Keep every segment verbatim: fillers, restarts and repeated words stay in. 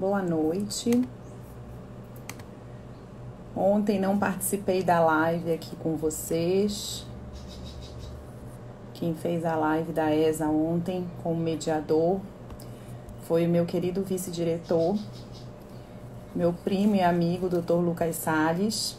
boa noite. Ontem não participei da live aqui com vocês. Quem fez a live da E S A ontem como mediador foi o meu querido vice-diretor, meu primo e amigo, doutor Lucas Salles.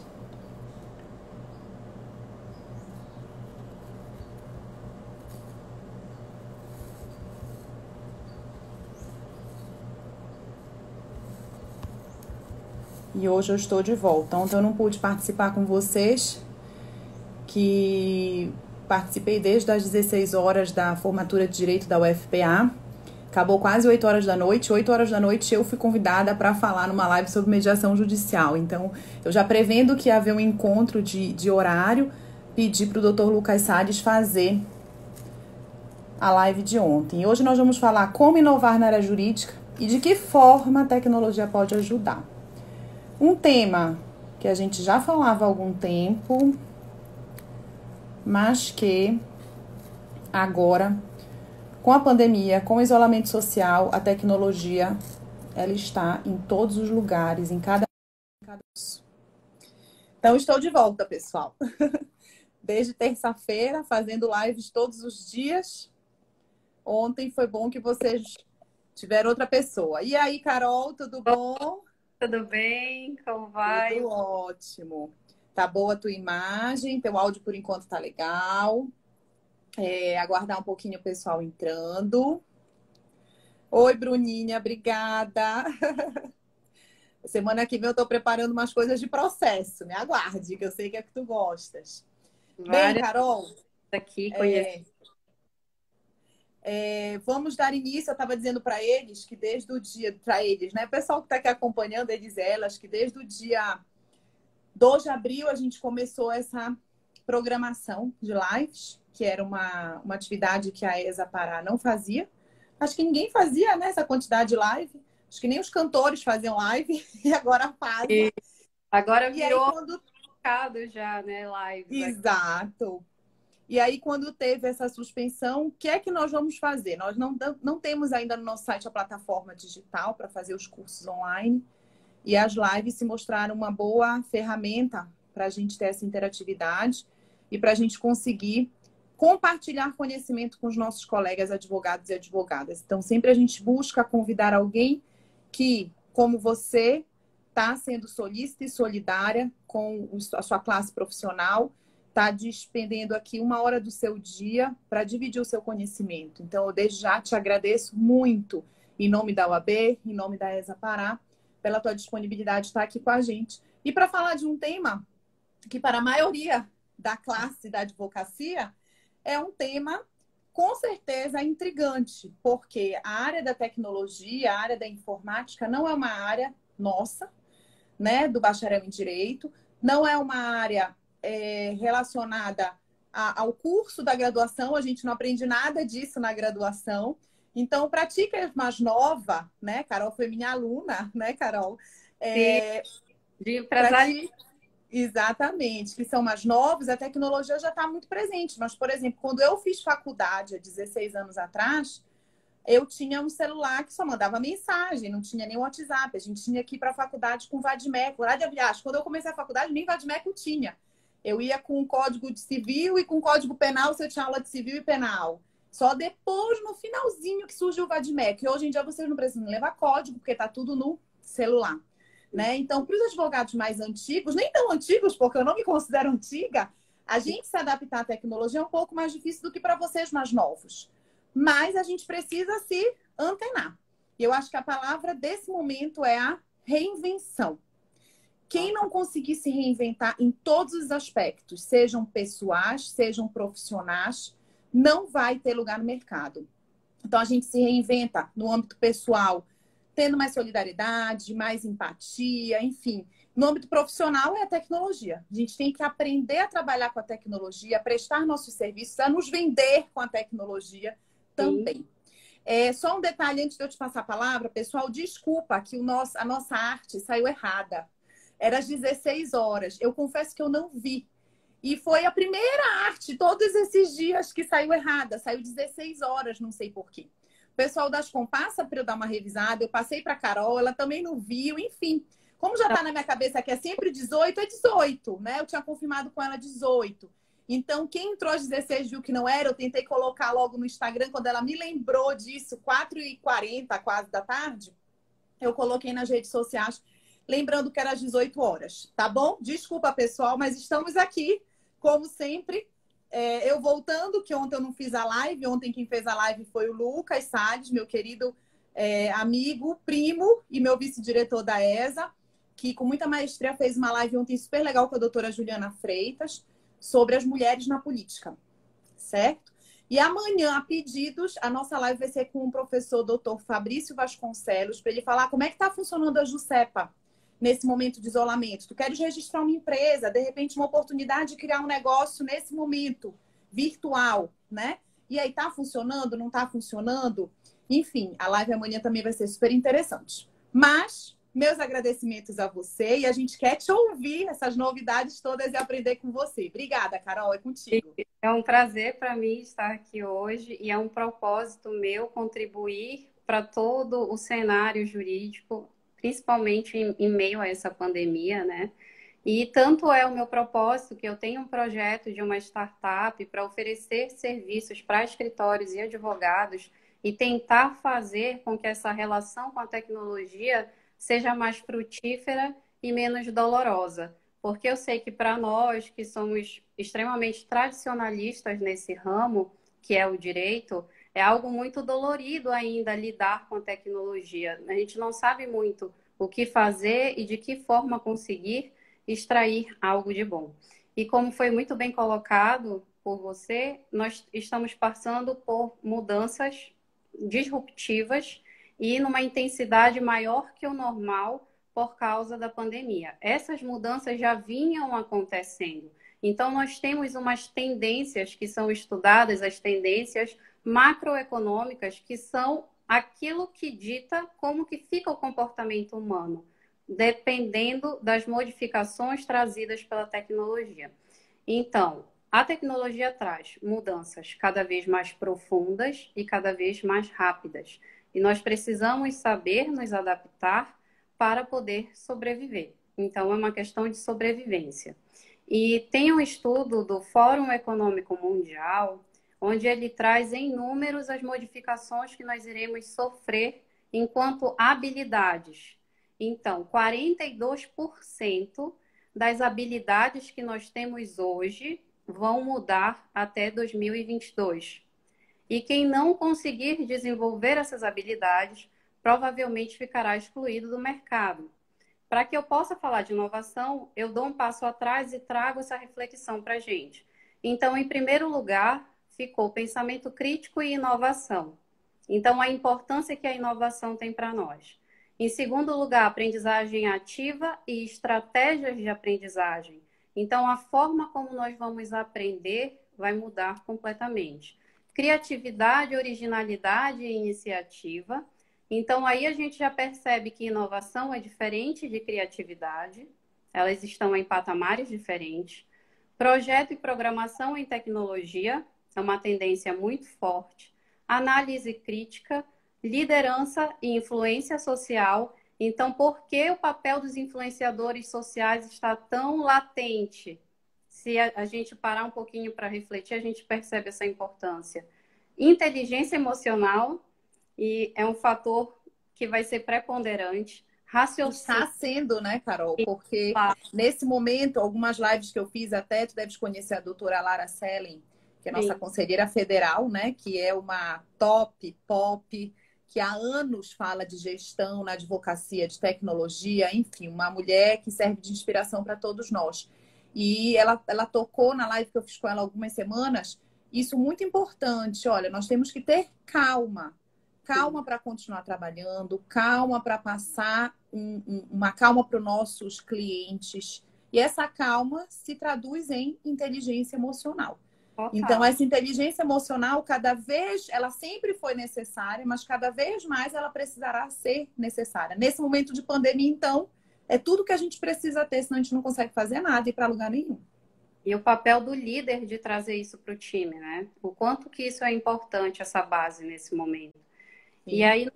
E hoje eu estou de volta. Ontem eu não pude participar com vocês, que participei desde as dezesseis horas da formatura de Direito da U F P A. Acabou quase oito horas da noite. oito horas da noite eu fui convidada para falar numa live sobre mediação judicial. Então, eu já prevendo que ia haver um encontro de, de horário, pedi para o doutor Lucas Salles fazer a live de ontem. E hoje nós vamos falar como inovar na área jurídica e de que forma a tecnologia pode ajudar. Um tema que a gente já falava há algum tempo, mas que agora, com a pandemia, com o isolamento social, a tecnologia, ela está em todos os lugares, em cada... Então, estou de volta, pessoal. Desde terça-feira, fazendo lives todos os dias. Ontem foi bom que vocês tiveram outra pessoa. E aí, Carol, tudo bom? Tudo bem? Como vai? Tudo ótimo. Tá boa a tua imagem, teu áudio por enquanto tá legal. É, aguardar um pouquinho o pessoal entrando. Oi, Bruninha, obrigada. Semana que vem eu tô preparando umas coisas de processo, me aguarde, que eu sei que é que tu gostas. Várias bem, Carol, aqui conhece. É, vamos dar início. Eu estava dizendo para eles que desde o dia, para eles, né, o pessoal que está aqui acompanhando, eles, elas, que desde o dia dois de abril a gente começou essa programação de lives, que era uma, uma atividade que a E S A Pará não fazia. Acho que ninguém fazia, né, essa quantidade de live. Acho que nem os cantores faziam live e agora fazem. E agora virou um quando... mercado já, né, live. Exato. Aqui. E aí, quando teve essa suspensão, o que é que nós vamos fazer? Nós não, não temos ainda no nosso site a plataforma digital para fazer os cursos online. E as lives se mostraram uma boa ferramenta para a gente ter essa interatividade e para a gente conseguir compartilhar conhecimento com os nossos colegas advogados e advogadas. Então, sempre a gente busca convidar alguém que, como você, está sendo solícita e solidária com a sua classe profissional, está despendendo aqui uma hora do seu dia para dividir o seu conhecimento. Então, eu desde já te agradeço muito, em nome da O A B, em nome da E S A Pará, pela tua disponibilidade de estar aqui com a gente. E para falar de um tema que, para a maioria da classe da advocacia, é um tema, com certeza, intrigante, porque a área da tecnologia, a área da informática, não é uma área nossa, né, do bacharel em Direito, não é uma área... É, relacionada a, ao curso da graduação, a gente não aprende nada disso na graduação. Então, para ti que é mais nova, né, Carol foi minha aluna, né, Carol? É, de pra ti, exatamente, que são mais novos, a tecnologia já está muito presente. Mas, por exemplo, quando eu fiz faculdade há dezesseis anos atrás, eu tinha um celular que só mandava mensagem, não tinha nem WhatsApp. A gente tinha que ir para a faculdade com vadimeco. Aliás, quando eu comecei a faculdade, nem vadimeco tinha. Eu ia com o código de civil e com o código penal se eu tinha aula de civil e penal. Só depois, no finalzinho, que surgiu o vadimeco. E hoje em dia vocês não precisam levar código, porque está tudo no celular. Né? Então, para os advogados mais antigos, nem tão antigos, porque eu não me considero antiga, a gente se adaptar à tecnologia é um pouco mais difícil do que para vocês mais novos. Mas a gente precisa se antenar. E eu acho que a palavra desse momento é a reinvenção. Quem não conseguir se reinventar em todos os aspectos, sejam pessoais, sejam profissionais, não vai ter lugar no mercado. Então, a gente se reinventa no âmbito pessoal, tendo mais solidariedade, mais empatia, enfim. No âmbito profissional é a tecnologia. A gente tem que aprender a trabalhar com a tecnologia, a prestar nossos serviços, a nos vender com a tecnologia também. Sim. É, só um detalhe antes de eu te passar a palavra, pessoal, desculpa que o nosso, a nossa arte saiu errada. Era às dezesseis horas. Eu confesso que eu não vi. E foi a primeira arte, todos esses dias, que saiu errada. Saiu dezesseis horas, não sei porquê. O pessoal das Com passa para eu dar uma revisada, eu passei para a Carol, ela também não viu, enfim. Como já está na minha cabeça que é sempre dezoito, é dezoito, né? Eu tinha confirmado com ela dezoito. Então, quem entrou às dezesseis viu que não era, eu tentei colocar logo no Instagram, quando ela me lembrou disso, quatro e quarenta, quase da tarde, eu coloquei nas redes sociais, lembrando que era às dezoito horas, tá bom? Desculpa, pessoal, mas estamos aqui, como sempre, é, eu voltando, que ontem eu não fiz a live, ontem quem fez a live foi o Lucas Salles, meu querido é, amigo, primo e meu vice-diretor da E S A, que com muita maestria fez uma live ontem super legal com a doutora Juliana Freitas, sobre as mulheres na política, certo? E amanhã, a pedidos, a nossa live vai ser com o professor doutor Fabrício Vasconcelos, para ele falar como é que está funcionando a Jusepa nesse momento de isolamento. Tu queres registrar uma empresa, de repente uma oportunidade de criar um negócio nesse momento virtual, né? E aí, tá funcionando, não tá funcionando? Enfim, a live amanhã também vai ser super interessante. Mas... meus agradecimentos a você e a gente quer te ouvir essas novidades todas e aprender com você. Obrigada, Carol, é contigo. É um prazer para mim estar aqui hoje e é um propósito meu contribuir para todo o cenário jurídico, principalmente em, em meio a essa pandemia, né? E tanto é o meu propósito que eu tenho um projeto de uma startup para oferecer serviços para escritórios e advogados e tentar fazer com que essa relação com a tecnologia seja mais frutífera e menos dolorosa. Porque eu sei que para nós, que somos extremamente tradicionalistas nesse ramo, que é o direito, é algo muito dolorido ainda lidar com a tecnologia. A gente não sabe muito o que fazer e de que forma conseguir extrair algo de bom. E como foi muito bem colocado por você, nós estamos passando por mudanças disruptivas e numa intensidade maior que o normal por causa da pandemia. Essas mudanças já vinham acontecendo. Então, nós temos umas tendências que são estudadas, as tendências macroeconômicas, que são aquilo que dita como que fica o comportamento humano, dependendo das modificações trazidas pela tecnologia. Então, a tecnologia traz mudanças cada vez mais profundas e cada vez mais rápidas. E nós precisamos saber nos adaptar para poder sobreviver. Então, é uma questão de sobrevivência. E tem um estudo do Fórum Econômico Mundial, onde ele traz em números as modificações que nós iremos sofrer enquanto habilidades. Então, quarenta e dois por cento das habilidades que nós temos hoje vão mudar até dois mil e vinte e dois. E quem não conseguir desenvolver essas habilidades provavelmente ficará excluído do mercado. Para que eu possa falar de inovação, eu dou um passo atrás e trago essa reflexão para a gente. Então, em primeiro lugar, ficou pensamento crítico e inovação. Então, a importância que a inovação tem para nós. Em segundo lugar, aprendizagem ativa e estratégias de aprendizagem. Então, a forma como nós vamos aprender vai mudar completamente. Criatividade, originalidade e iniciativa. Então, aí a gente já percebe que inovação é diferente de criatividade. Elas estão em patamares diferentes. Projeto e programação em tecnologia é uma tendência muito forte. Análise crítica, liderança e influência social. Então, por que o papel dos influenciadores sociais está tão latente? Se a gente parar um pouquinho para refletir, a gente percebe essa importância. Inteligência emocional e é um fator que vai ser preponderante. Raciocínio. Está sendo, né, Carol? Porque nesse momento, algumas lives que eu fiz até, tu deves conhecer a doutora Lara Sellen, que é nossa Sim. conselheira federal, né? Que é uma top, pop, que há anos fala de gestão, na advocacia, de tecnologia, enfim, uma mulher que serve de inspiração para todos nós. E ela, ela tocou na live que eu fiz com ela algumas semanas. Isso muito importante. Olha, nós temos que ter calma. Calma para continuar trabalhando. Calma para passar um, um, uma calma para os nossos clientes. E essa calma se traduz em inteligência emocional. Total. Então, essa inteligência emocional, cada vez... ela sempre foi necessária, mas cada vez mais ela precisará ser necessária. Nesse momento de pandemia, então... é tudo que a gente precisa ter, senão a gente não consegue fazer nada e ir para lugar nenhum. E o papel do líder de trazer isso para o time, né? O quanto que isso é importante, essa base nesse momento. Sim. E aí,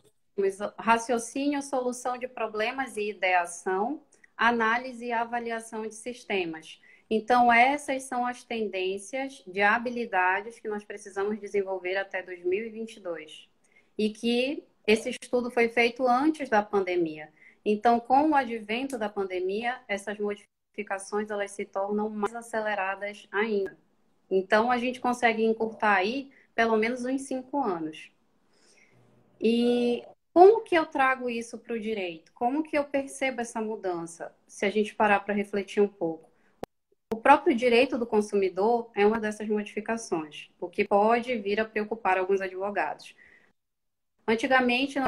raciocínio, solução de problemas e ideação, análise e avaliação de sistemas. Então, essas são as tendências de habilidades que nós precisamos desenvolver até dois mil e vinte e dois. E que esse estudo foi feito antes da pandemia. Então, com o advento da pandemia, essas modificações elas se tornam mais aceleradas ainda. Então, a gente consegue encurtar aí pelo menos uns cinco anos. E como que eu trago isso para o direito? Como que eu percebo essa mudança? Se a gente parar para refletir um pouco. O próprio direito do consumidor é uma dessas modificações, o que pode vir a preocupar alguns advogados. Antigamente,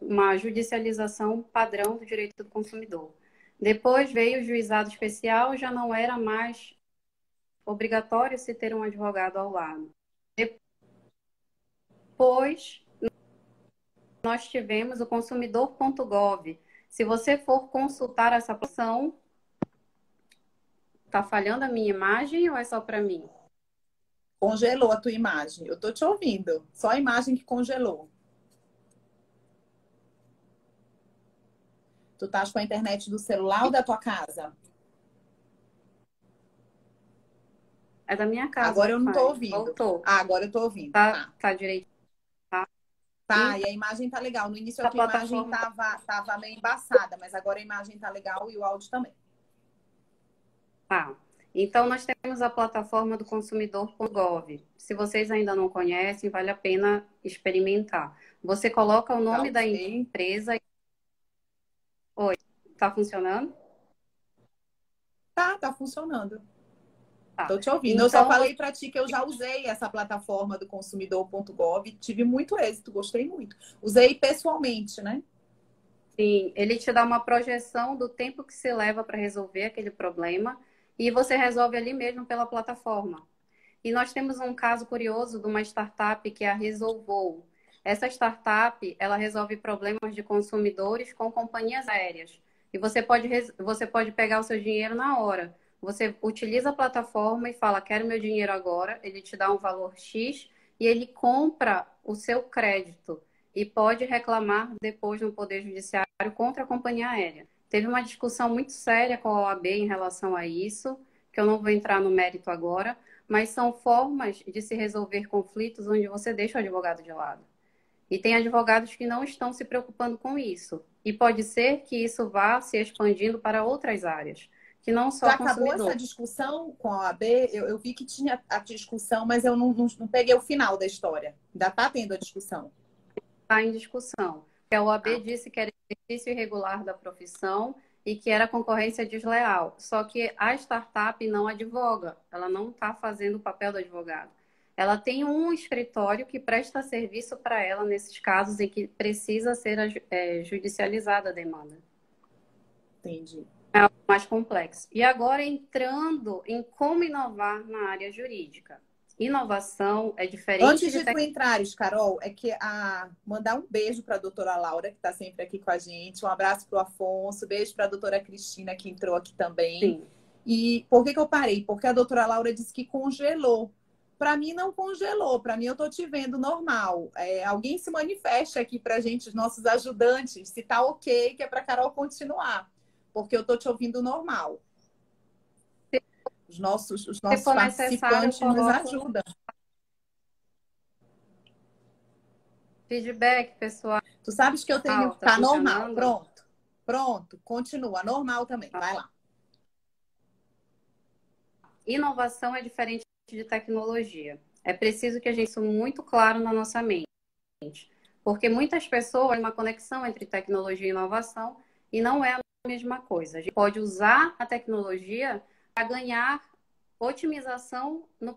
uma judicialização padrão do direito do consumidor. Depois veio o juizado especial, já não era mais obrigatório se ter um advogado ao lado. Depois, nós tivemos o consumidor ponto gov. Se você for consultar essa posição, tá falhando a minha imagem ou é só para mim? Congelou a tua imagem. Eu tô te ouvindo. Só a imagem que congelou. Tu tá com a internet do celular ou da tua casa? É da minha casa. Agora eu não pai. tô ouvindo. Voltou. Ah, agora eu tô ouvindo. Tá, tá. tá direito. Tá. Tá, e... e a imagem tá legal. No início a, a tua imagem tava, tava meio embaçada, mas agora a imagem tá legal e o áudio também. Tá. Então, nós temos a plataforma do consumidor ponto gov. Se vocês ainda não conhecem, vale a pena experimentar. Você coloca o nome tá, da sim. empresa... Oi, tá funcionando? Tá, tá funcionando. Tá. Tô te ouvindo. Então, eu só falei para ti que eu já usei essa plataforma do consumidor ponto gov. Tive muito êxito, gostei muito. Usei pessoalmente, né? Sim, ele te dá uma projeção do tempo que se leva para resolver aquele problema e você resolve ali mesmo pela plataforma. E nós temos um caso curioso de uma startup que a Resolvou. Essa startup, ela resolve problemas de consumidores com companhias aéreas. E você pode, você pode pegar o seu dinheiro na hora. Você utiliza a plataforma e fala, quero meu dinheiro agora. Ele te dá um valor X e ele compra o seu crédito. E pode reclamar depois no Poder Judiciário contra a companhia aérea. Teve uma discussão muito séria com a O A B em relação a isso, que eu não vou entrar no mérito agora, mas são formas de se resolver conflitos onde você deixa o advogado de lado. E tem advogados que não estão se preocupando com isso. E pode ser que isso vá se expandindo para outras áreas, que não só Já consumidor. Acabou essa discussão com a O A B? Eu, eu vi que tinha a discussão, mas eu não, não, não peguei o final da história. Ainda está tendo a discussão? Está em discussão. A O A B ah. disse que era exercício irregular da profissão e que era concorrência desleal. Só que a startup não advoga. Ela não está fazendo o papel do advogado. Ela tem um escritório que presta serviço para ela nesses casos em que precisa ser é, judicializada a demanda. Entendi. É algo mais complexo. E agora entrando em como inovar na área jurídica. Inovação é diferente... Antes de, de tec... tu entrares, Carol, é que a... mandar um beijo para a doutora Laura, que está sempre aqui com a gente. Um abraço para o Afonso. Beijo para a doutora Cristina, que entrou aqui também. Sim. E por que, que eu parei? Porque a doutora Laura disse que congelou. Para mim não congelou, para mim eu estou te vendo normal. É, alguém se manifeste aqui para a gente, os nossos ajudantes, se tá ok, que é para Carol continuar, porque eu estou te ouvindo normal. Os nossos, os nossos participantes nos ajudam. Feedback, pessoal. Tu sabes que eu tenho... Ah, tá tá normal, pronto. Pronto, continua, normal também, tá. Vai lá. Inovação é diferente de tecnologia. É preciso que a gente isso muito claro na nossa mente, porque muitas pessoas têm uma conexão entre tecnologia e inovação e não é a mesma coisa. A gente pode usar a tecnologia para ganhar otimização no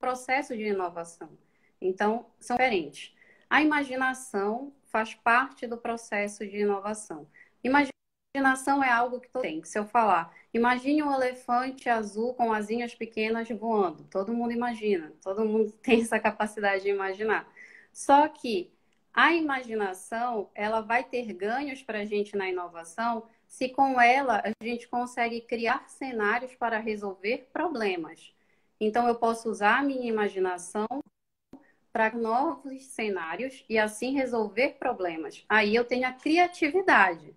processo de inovação. Então, são diferentes. A imaginação faz parte do processo de inovação. Imagina Imaginação é algo que todo mundo tem. Se eu falar, imagine um elefante azul com asinhas pequenas voando. Todo mundo imagina, todo mundo tem essa capacidade de imaginar. Só que a imaginação, ela vai ter ganhos para a gente na inovação se com ela a gente consegue criar cenários para resolver problemas. Então, eu posso usar a minha imaginação para novos cenários e assim resolver problemas. Aí eu tenho a criatividade.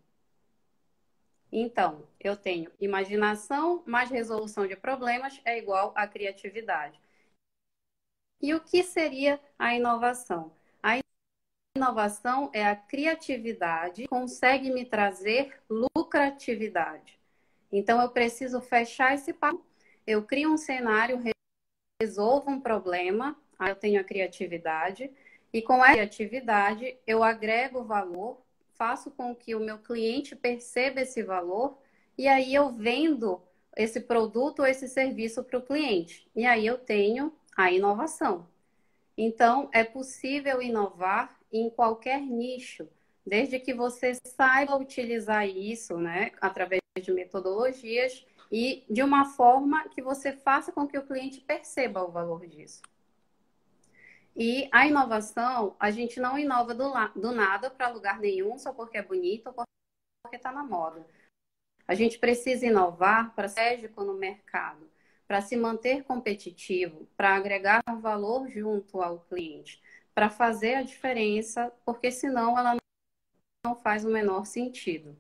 Então, eu tenho imaginação mais resolução de problemas é igual à criatividade. E o que seria a inovação? A inovação é a criatividade que consegue me trazer lucratividade. Então, eu preciso fechar esse papo. Eu crio um cenário, resolvo um problema, aí eu tenho a criatividade, e com a criatividade eu agrego valor, faço com que o meu cliente perceba esse valor, e aí eu vendo esse produto ou esse serviço para o cliente. E aí eu tenho a inovação. Então, é possível inovar em qualquer nicho, desde que você saiba utilizar isso, né, através de metodologias e de uma forma que você faça com que o cliente perceba o valor disso. E a inovação, a gente não inova do, do nada para lugar nenhum, só porque é bonito ou porque está na moda. A gente precisa inovar para ser estratégico no mercado, para se manter competitivo, para agregar valor junto ao cliente, para fazer a diferença, porque senão ela não faz o menor sentido.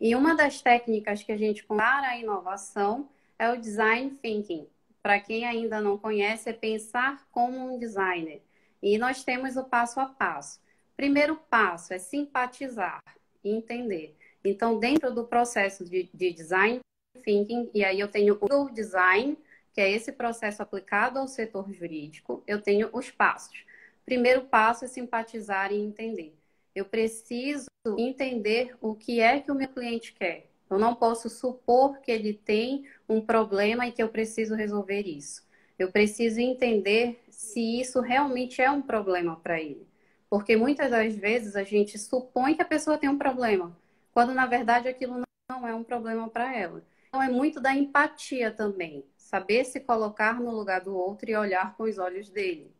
E uma das técnicas que a gente compara a inovação é o design thinking. Para quem ainda não conhece, é pensar como um designer. E nós temos o passo a passo. Primeiro passo é simpatizar, entender. Então, dentro do processo de, de design thinking, e aí eu tenho o design, que é esse processo aplicado ao setor jurídico, eu tenho os passos. Primeiro passo é simpatizar e entender. Eu preciso entender o que é que o meu cliente quer. Eu não posso supor que ele tem um problema e que eu preciso resolver isso. Eu preciso entender se isso realmente é um problema para ele. Porque muitas das vezes a gente supõe que a pessoa tem um problema, quando na verdade aquilo não é um problema para ela. Então é muito da empatia também, saber se colocar no lugar do outro e olhar com os olhos dele.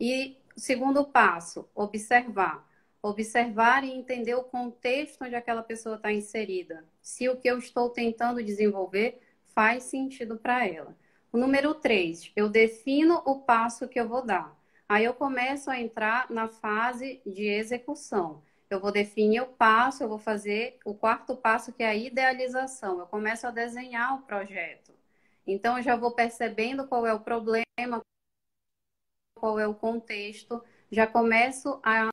E o segundo passo, observar. Observar e entender o contexto onde aquela pessoa está inserida. Se o que eu estou tentando desenvolver faz sentido para ela. O número três, eu defino o passo que eu vou dar. Aí eu começo a entrar na fase de execução. Eu vou definir o passo, eu vou fazer o quarto passo, que é a idealização. Eu começo a desenhar o projeto. Então, eu já vou percebendo qual é o problema, qual é o contexto. Já começo a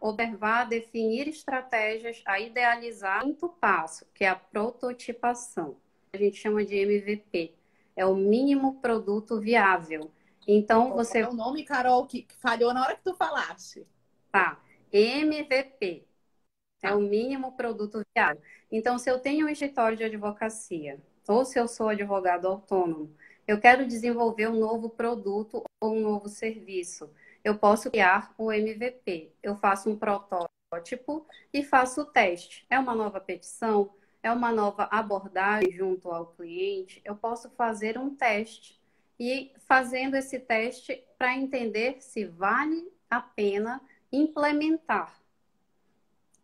observar, definir estratégias, a idealizar. Quinto passo, que é a prototipação. A gente chama de M V P. É o mínimo produto viável. Então, qual você... é o nome, Carol, que falhou na hora que tu falaste. Tá. M V P. Tá. É o mínimo produto viável. Então, se eu tenho um escritório de advocacia, ou se eu sou advogado autônomo, eu quero desenvolver um novo produto ou um novo serviço. Eu posso criar o M V P. Eu faço um protótipo e faço o teste. É uma nova petição? É uma nova abordagem junto ao cliente? Eu posso fazer um teste. E fazendo esse teste para entender se vale a pena implementar.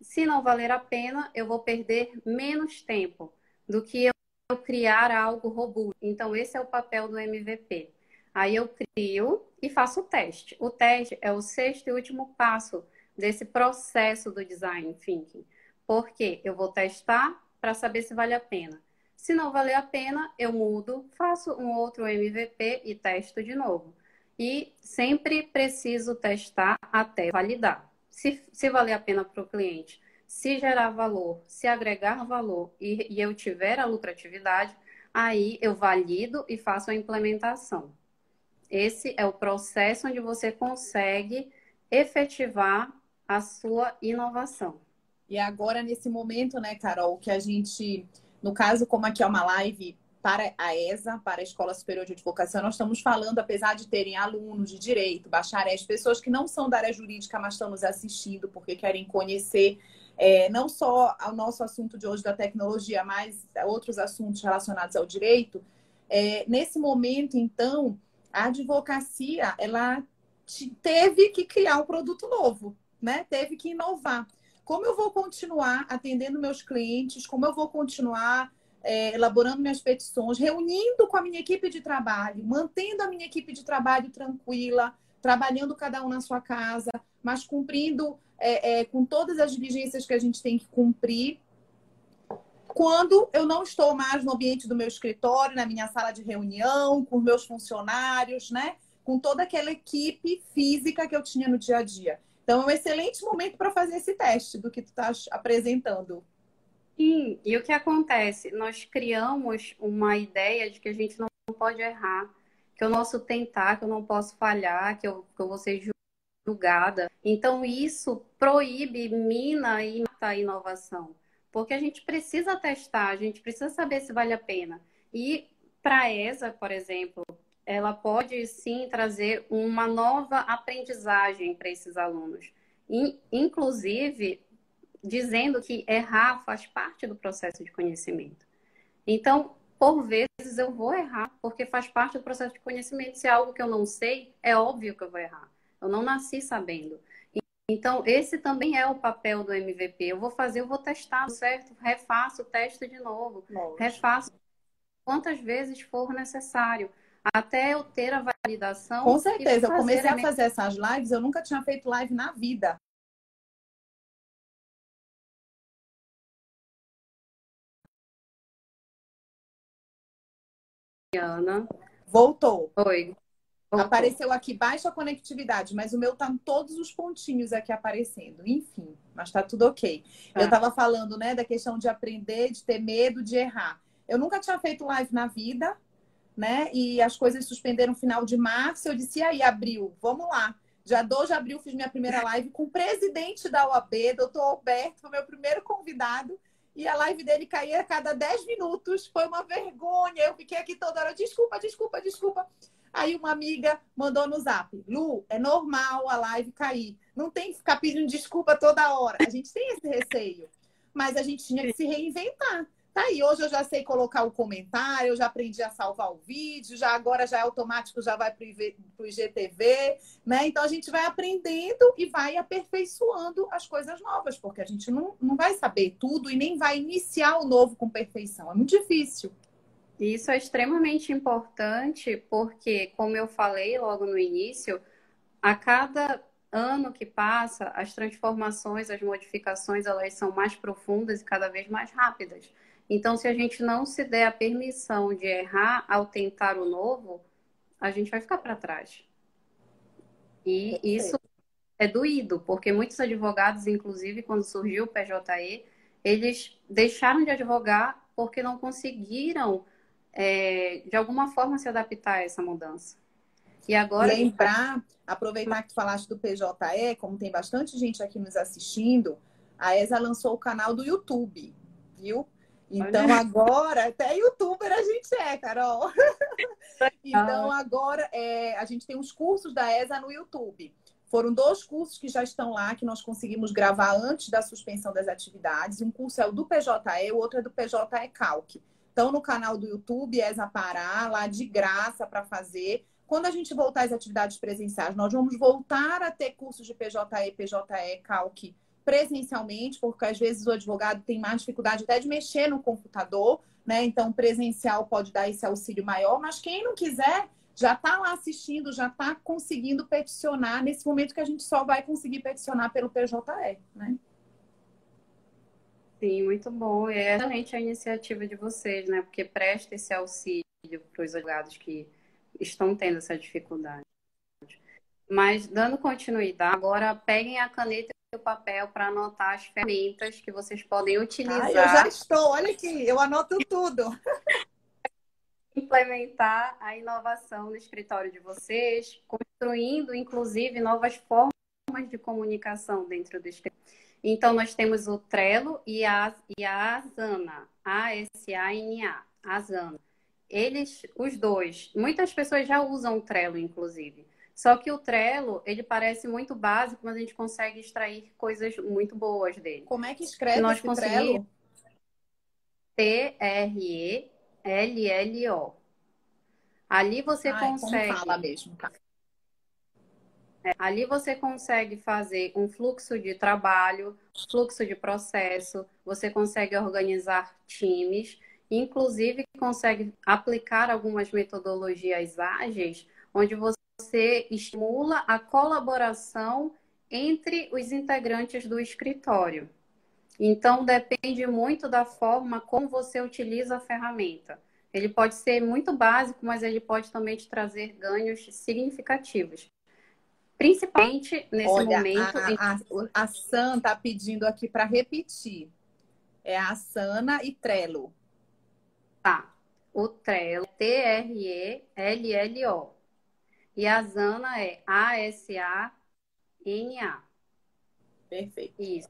Se não valer a pena, eu vou perder menos tempo do que eu criar algo robusto. Então, esse é o papel do M V P. Aí eu crio e faço o teste. O teste é o sexto e último passo desse processo do design thinking. Porque eu vou testar para saber se vale a pena. Se não valer a pena, eu mudo, faço um outro M V P e testo de novo. E sempre preciso testar até validar. Se, se valer a pena para o cliente, se gerar valor, se agregar valor e, e eu tiver a lucratividade, aí eu valido e faço a implementação. Esse é o processo onde você consegue efetivar a sua inovação. E agora, nesse momento, né, Carol, que a gente, no caso, como aqui é uma live para a E S A, para a Escola Superior de Advocacia, nós estamos falando, apesar de terem alunos de direito, bacharéis, pessoas que não são da área jurídica, mas estão nos assistindo porque querem conhecer é, não só o nosso assunto de hoje da tecnologia, mas outros assuntos relacionados ao direito. É, nesse momento, então, a advocacia, ela teve que criar um produto novo, né? Teve que inovar. Como eu vou continuar atendendo meus clientes? Como eu vou continuar é, elaborando minhas petições, reunindo com a minha equipe de trabalho, mantendo a minha equipe de trabalho tranquila, trabalhando cada um na sua casa, mas cumprindo é, é, com todas as diligências que a gente tem que cumprir. Quando eu não estou mais no ambiente do meu escritório, na minha sala de reunião, com meus funcionários, né? Com toda aquela equipe física que eu tinha no dia a dia. Então, é um excelente momento para fazer esse teste do que tu tá apresentando. Sim, e o que acontece? Nós criamos uma ideia de que a gente não pode errar, que eu não posso tentar, que eu não posso falhar, que eu, que eu vou ser julgada. Então, isso proíbe, mina e mata a inovação. Porque a gente precisa testar, a gente precisa saber se vale a pena. E para a E S A, por exemplo, ela pode sim trazer uma nova aprendizagem para esses alunos. E, inclusive, dizendo que errar faz parte do processo de conhecimento. Então, por vezes eu vou errar, porque faz parte do processo de conhecimento. Se é algo que eu não sei, é óbvio que eu vou errar. Eu não nasci sabendo. Então, esse também é o papel do M V P. Eu vou fazer, eu vou testar, certo? Refaço o teste de novo. Nossa. Refaço quantas vezes for necessário, até eu ter a validação. Com certeza. Eu comecei a, a fazer essas lives, eu nunca tinha feito live na vida. Ana. Voltou. Oi. Opa. Apareceu aqui baixa conectividade, mas o meu tá em todos os pontinhos aqui aparecendo. Enfim, mas tá tudo ok. É. Eu tava falando, né, da questão de aprender, de ter medo, de errar. Eu nunca tinha feito live na vida, né? E as coisas suspenderam no final de março. Eu disse, e aí, abril? Vamos lá. dia dois de abril fiz minha primeira live com o presidente da O A B, doutor Alberto, foi meu primeiro convidado. E a live dele caía a cada dez minutos. Foi uma vergonha. Eu fiquei aqui toda hora, desculpa, desculpa, desculpa. Aí uma amiga mandou no zap, Lu, é normal a live cair. Não tem que ficar pedindo desculpa toda hora. A gente tem esse receio. Mas a gente tinha que se reinventar. Tá aí, hoje eu já sei colocar o comentário, eu já aprendi a salvar o vídeo, já agora já é automático, já vai pro I G T V, né? Então a gente vai aprendendo e vai aperfeiçoando as coisas novas, porque a gente não, não vai saber tudo e nem vai iniciar o novo com perfeição. É muito difícil. Isso é extremamente importante porque, como eu falei logo no início, a cada ano que passa, as transformações, as modificações, elas são mais profundas e cada vez mais rápidas. Então, se a gente não se der a permissão de errar ao tentar o novo, a gente vai ficar para trás. E isso é doído, porque muitos advogados, inclusive, quando surgiu o P J E, eles deixaram de advogar porque não conseguiram É, de alguma forma se adaptar a essa mudança. E agora lembrar, aproveitar que tu falaste do P J E, como tem bastante gente aqui nos assistindo, a E S A lançou o canal do YouTube, viu? Então olha, agora até youtuber a gente é, Carol. Então agora é, a gente tem uns cursos da E S A no YouTube. Foram dois cursos que já estão lá, que nós conseguimos gravar antes da suspensão das atividades. Um curso é o do P J E, o outro é do P J E Calc. Estão no canal do YouTube, E S A Pará, lá de graça para fazer. Quando a gente voltar às atividades presenciais, nós vamos voltar a ter cursos de P J E, P J E, Calc presencialmente, porque às vezes o advogado tem mais dificuldade até de mexer no computador, né? Então, presencial pode dar esse auxílio maior, mas quem não quiser já está lá assistindo, já está conseguindo peticionar nesse momento que a gente só vai conseguir peticionar pelo P J E, né? Sim, muito bom. É excelente a iniciativa de vocês, né? Porque presta esse auxílio para os advogados que estão tendo essa dificuldade. Mas, dando continuidade, agora peguem a caneta e o papel para anotar as ferramentas que vocês podem utilizar. Ah, eu já estou. Olha aqui, eu anoto tudo. Implementar a inovação no escritório de vocês, construindo, inclusive, novas formas de comunicação dentro do escritório. Então, nós temos o Trello e a, e a Asana, A S A N A, Asana. Eles, os dois, muitas pessoas já usam o Trello, inclusive. Só que o Trello, ele parece muito básico, mas a gente consegue extrair coisas muito boas dele. Como é que escreve nós esse Trello? T R E L L O. Ali você Ai, consegue... Como fala mesmo, tá? Ali você consegue fazer um fluxo de trabalho, fluxo de processo, você consegue organizar times inclusive consegue aplicar algumas metodologias ágeis, onde você estimula a colaboração entre os integrantes do escritório. Então, depende muito da forma como você utiliza a ferramenta. Ele pode ser muito básico, mas ele pode também te trazer ganhos significativos. Principalmente nesse Olha, momento... A, a, a Sam está pedindo aqui para repetir. É a Asana e Trello. Tá. O Trello, T R E L L O. E a Asana é A S A N A. Perfeito. Isso.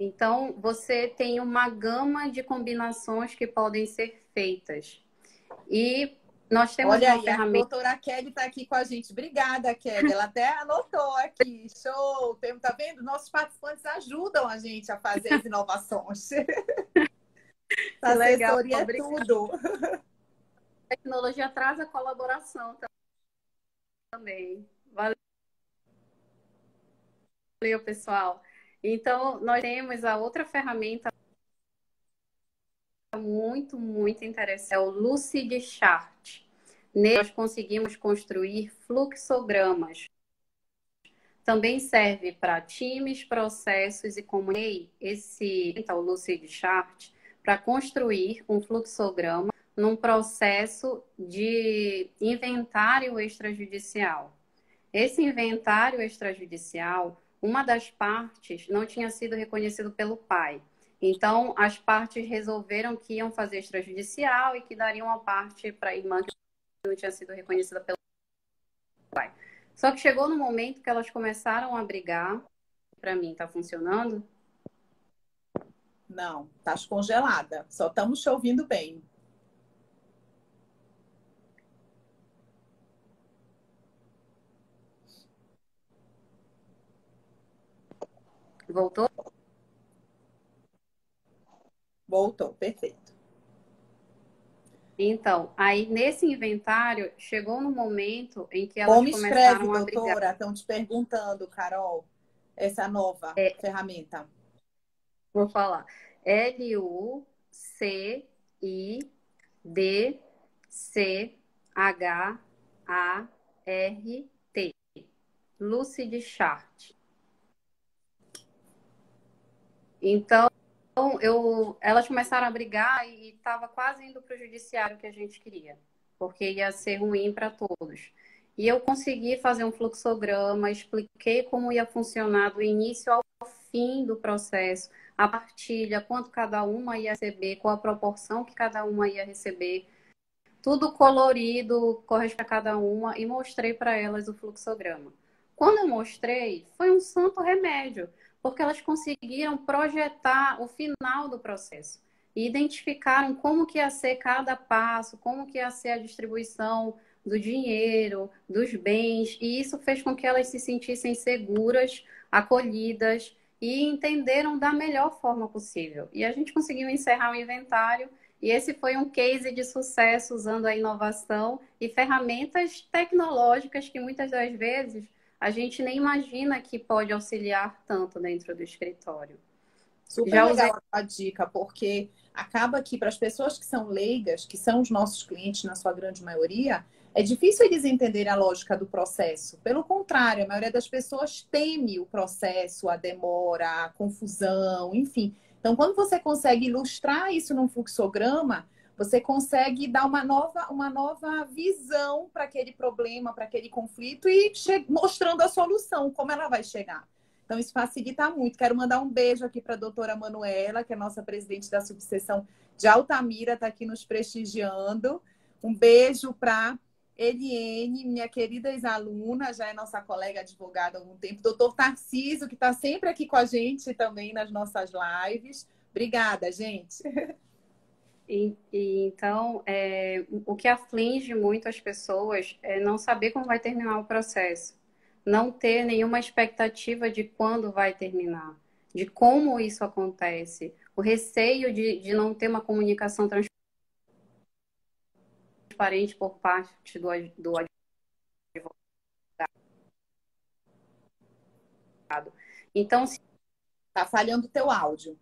Então, você tem uma gama de combinações que podem ser feitas. E nós temos Olha uma aí, ferramenta... a doutora Kelly está aqui com a gente. Obrigada, Kelly. Ela até anotou aqui. Show! Tá vendo? Nossos participantes ajudam a gente a fazer as inovações. A assessoria é tudo. A tecnologia traz a colaboração também. Valeu, Valeu pessoal. Então, nós temos a outra ferramenta muito, muito interessante, é o Lucidchart. Nele, nós conseguimos construir fluxogramas. Também serve para times, processos e comunidade. Esse, então, o Lucidchart, para construir um fluxograma num processo de inventário extrajudicial. Esse inventário extrajudicial... Uma das partes não tinha sido reconhecido pelo pai. Então, as partes resolveram que iam fazer extrajudicial e que dariam a parte para a irmã que não tinha sido reconhecida pelo pai. Só que chegou no momento que elas começaram a brigar. Para mim, tá funcionando? Não, tá congelada. Só estamos te ouvindo bem. Voltou? Voltou, perfeito. Então, aí nesse inventário, chegou no momento em que elas Como começaram escreve, a brigar. Doutora? Estão te perguntando, Carol, essa nova é, ferramenta. Vou falar. L U C I D C H A R T. Lucidchart. Então, eu, elas começaram a brigar e estava quase indo para o judiciário que a gente queria, porque ia ser ruim para todos. E eu consegui fazer um fluxograma, expliquei como ia funcionar do início ao fim do processo, a partilha, quanto cada uma ia receber, qual a proporção que cada uma ia receber, tudo colorido, corresponde a cada uma, e mostrei para elas o fluxograma. Quando eu mostrei, foi um santo remédio, porque elas conseguiram projetar o final do processo e identificaram como que ia ser cada passo, como que ia ser a distribuição do dinheiro, dos bens, e isso fez com que elas se sentissem seguras, acolhidas e entenderam da melhor forma possível. E a gente conseguiu encerrar o inventário, e esse foi um case de sucesso usando a inovação e ferramentas tecnológicas que muitas das vezes a gente nem imagina que pode auxiliar tanto dentro do escritório. Super Já usei... legal a dica, porque acaba que para as pessoas que são leigas, que são os nossos clientes na sua grande maioria, é difícil eles entenderem a lógica do processo. Pelo contrário, a maioria das pessoas teme o processo, a demora, a confusão, enfim. Então, quando você consegue ilustrar isso num fluxograma, você consegue dar uma nova, uma nova visão para aquele problema, para aquele conflito e mostrando a solução, como ela vai chegar. Então, isso facilita muito. Quero mandar um beijo aqui para a doutora Manuela, que é a nossa presidente da subseção de Altamira, está aqui nos prestigiando. Um beijo para Eliene, minha querida ex-aluna, já é nossa colega advogada há algum tempo. Doutor Tarcísio, que está sempre aqui com a gente também nas nossas lives. Obrigada, gente. E, e, então, é, o que aflige muito as pessoas é não saber como vai terminar o processo, não ter nenhuma expectativa de quando vai terminar, de como isso acontece, o receio de, de não ter uma comunicação transparente por parte do, do advogado. Então, se... Tá falhando o teu áudio.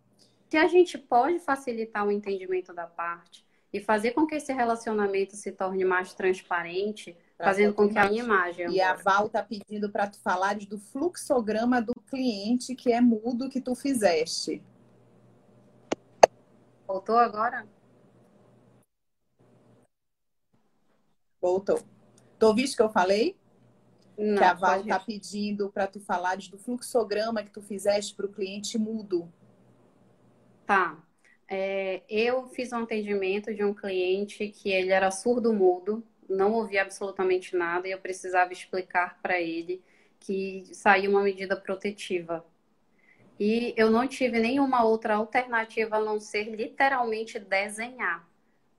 Se a gente pode facilitar o entendimento da parte e fazer com que esse relacionamento se torne mais transparente, pra fazendo com que a minha imagem... E agora. A Val tá pedindo para tu falares do fluxograma do cliente, que é mudo, que tu fizeste. Voltou agora? Voltou. Tu ouviste que eu falei? Não, que a Val tá pedindo para tu falares do fluxograma que tu fizeste para o cliente mudo. Tá. É, eu fiz um atendimento de um cliente que ele era surdo-mudo, não ouvia absolutamente nada e eu precisava explicar para ele que saiu uma medida protetiva. E eu não tive nenhuma outra alternativa a não ser literalmente desenhar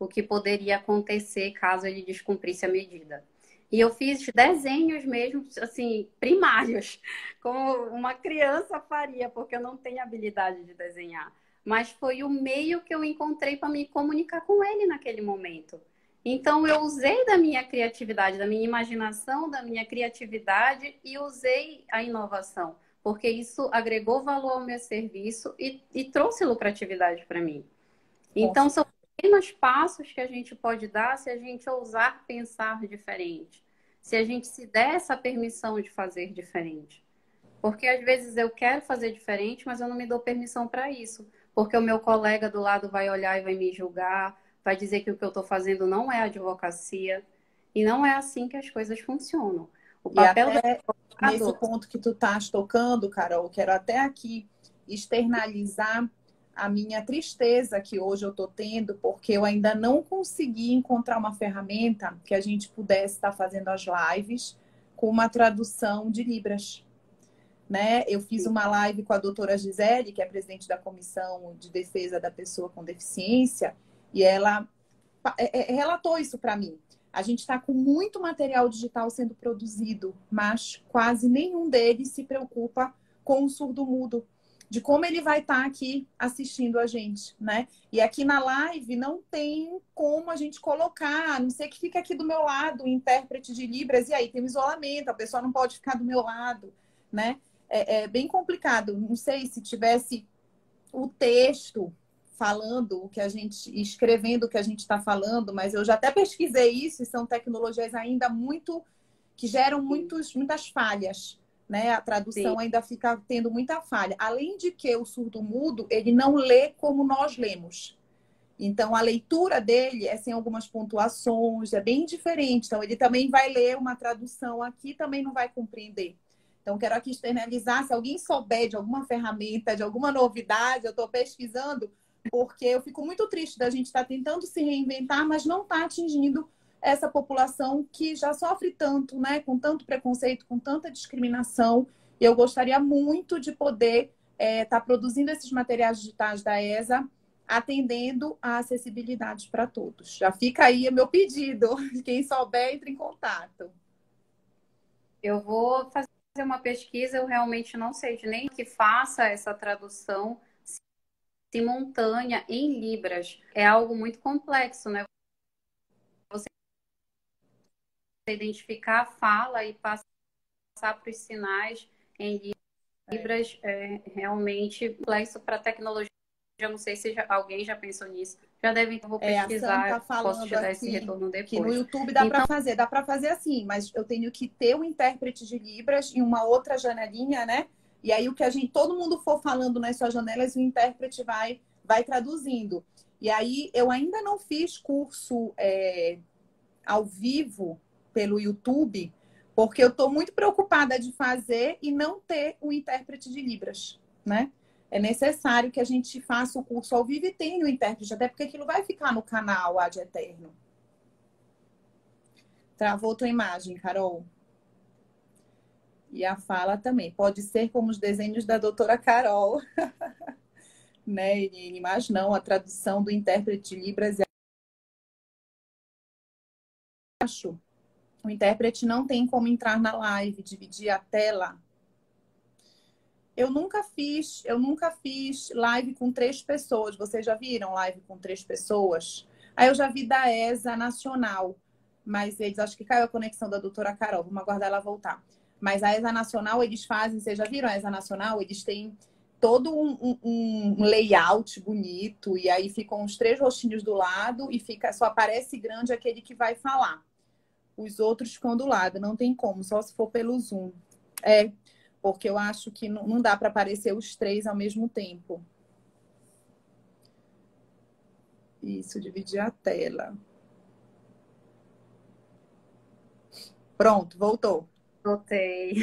o que poderia acontecer caso ele descumprisse a medida. E eu fiz desenhos mesmo, assim, primários, como uma criança faria, porque eu não tenho habilidade de desenhar. Mas foi o meio que eu encontrei para me comunicar com ele naquele momento. Então, eu usei da minha criatividade, da minha imaginação, da minha criatividade e usei a inovação, porque isso agregou valor ao meu serviço e, e trouxe lucratividade para mim. Então, nossa, são pequenos passos que a gente pode dar se a gente ousar pensar diferente, se a gente se der essa permissão de fazer diferente. Porque, às vezes, eu quero fazer diferente, mas eu não me dou permissão para isso, porque o meu colega do lado vai olhar e vai me julgar, vai dizer que o que eu estou fazendo não é advocacia. E não é assim que as coisas funcionam. O papel e até da... nesse ponto que tu estás tocando, Carol, quero até aqui externalizar a minha tristeza que hoje eu estou tendo, porque eu ainda não consegui encontrar uma ferramenta que a gente pudesse estar fazendo as lives com uma tradução de Libras. Né? Eu fiz uma live com a doutora Gisele, que é presidente da Comissão de Defesa da Pessoa com Deficiência, e ela relatou isso para mim. A gente está com muito material digital sendo produzido, mas quase nenhum deles se preocupa com o surdo-mudo, de como ele vai estar tá aqui assistindo a gente, né? E aqui na live não tem como a gente colocar, a não ser que fique aqui do meu lado o intérprete de Libras, e aí tem um isolamento, a pessoa não pode ficar do meu lado, né? É, é bem complicado. Não sei se tivesse o texto falando o que a gente, escrevendo o que a gente está falando, mas eu já até pesquisei isso e são tecnologias ainda muito, que geram muitos, muitas falhas, né? A tradução Sim. ainda fica tendo muita falha. Além de que o surdo-mudo, ele não lê como nós lemos. Então, a leitura dele é sem algumas pontuações, é bem diferente. Então, ele também vai ler uma tradução aqui, também não vai compreender. Então, quero aqui externalizar, se alguém souber de alguma ferramenta, de alguma novidade, eu estou pesquisando, porque eu fico muito triste da gente estar tentando se reinventar, mas não está atingindo essa população que já sofre tanto, né? Com tanto preconceito, com tanta discriminação. E eu gostaria muito de poder é, tá produzindo esses materiais digitais da E S A, atendendo a acessibilidade para todos. Já fica aí o meu pedido. Quem souber, entre em contato. Eu vou fazer uma pesquisa, eu realmente não sei de nem que faça essa tradução simultânea em Libras. É algo muito complexo, né? Você identificar a fala e passar para os sinais em Libras é realmente complexo para a tecnologia. Eu não sei se já, alguém já pensou nisso. Já devem, eu vou pesquisar, é, a Sam tá falando, posso te dar esse retorno depois. Que no YouTube dá então, para fazer, dá para fazer assim, mas eu tenho que ter um intérprete de Libras e uma outra janelinha, né? E aí o que a gente, todo mundo for falando nas suas janelas, o intérprete vai, vai traduzindo. E aí eu ainda não fiz curso é, ao vivo pelo YouTube, porque eu estou muito preocupada de fazer e não ter um intérprete de Libras, né? É necessário que a gente faça o curso ao vivo e tenha o intérprete, até porque aquilo vai ficar no canal ad eterno. Travou tua imagem, Carol. E a fala também. Pode ser como os desenhos da doutora Carol. Né, Irine? Mas não, a tradução do intérprete de Libras é... Acho. O intérprete não tem como entrar na live, dividir a tela... Eu nunca fiz, eu nunca fiz live com três pessoas. Vocês já viram live com três pessoas? Aí eu já vi da E S A Nacional, mas eles, acho que caiu a conexão da doutora Carol, vamos aguardar ela voltar. Mas a E S A Nacional, eles fazem, vocês já viram a E S A Nacional? Eles têm todo um, um, um layout bonito, e aí ficam os três rostinhos do lado e fica, só aparece grande aquele que vai falar. Os outros ficam do lado, não tem como, só se for pelo Zoom. É, porque eu acho que não, não dá para aparecer os três ao mesmo tempo. Isso, dividir a tela. Pronto, voltou. Voltei.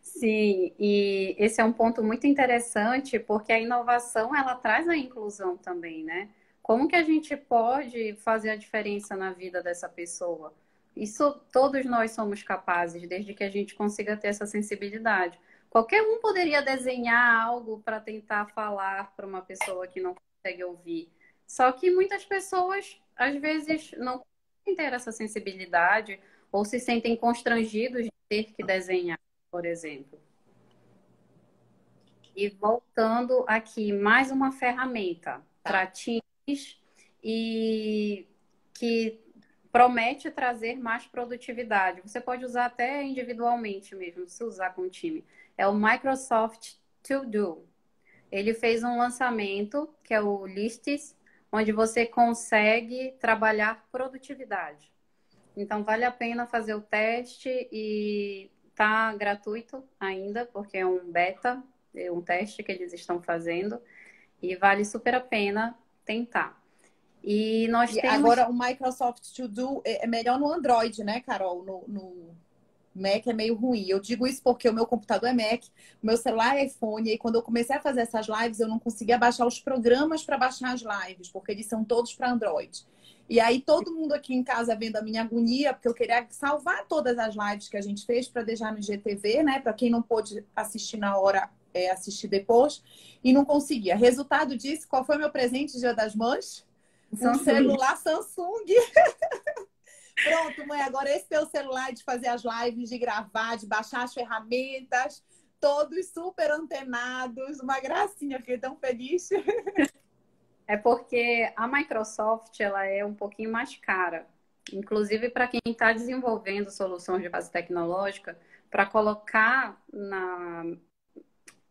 Sim, e esse é um ponto muito interessante, porque a inovação, ela traz a inclusão também, né? Como que a gente pode fazer a diferença na vida dessa pessoa? Isso todos nós somos capazes, desde que a gente consiga ter essa sensibilidade. Qualquer um poderia desenhar algo para tentar falar para uma pessoa que não consegue ouvir. Só que muitas pessoas, às vezes, não conseguem ter essa sensibilidade ou se sentem constrangidos de ter que desenhar, por exemplo. E voltando aqui, mais uma ferramenta, Tratinhos, e que promete trazer mais produtividade. Você pode usar até individualmente mesmo, se usar com o time. É o Microsoft To Do. Ele fez um lançamento, que é o Lists, onde você consegue trabalhar produtividade. Então, vale a pena fazer o teste, e tá gratuito ainda, porque é um beta, é um teste que eles estão fazendo, e vale super a pena tentar. E nós e temos... Agora, o Microsoft To Do é melhor no Android, né, Carol? No, no Mac é meio ruim. Eu digo isso porque o meu computador é Mac, o meu celular é iPhone, e quando eu comecei a fazer essas lives, eu não conseguia baixar os programas para baixar as lives, porque eles são todos para Android. E aí todo mundo aqui em casa vendo a minha agonia, porque eu queria salvar todas as lives que a gente fez para deixar no I G T V, né? Para quem não pôde assistir na hora, é, assistir depois, e não conseguia. Resultado disso, qual foi meu presente Dia das Mães? Samsung. Um celular Samsung. Pronto, mãe, agora esse teu celular é de fazer as lives, de gravar, de baixar as ferramentas, todos super antenados, uma gracinha, fiquei tão feliz. É porque a Microsoft, ela é um pouquinho mais cara, inclusive para quem está desenvolvendo soluções de base tecnológica, para colocar na,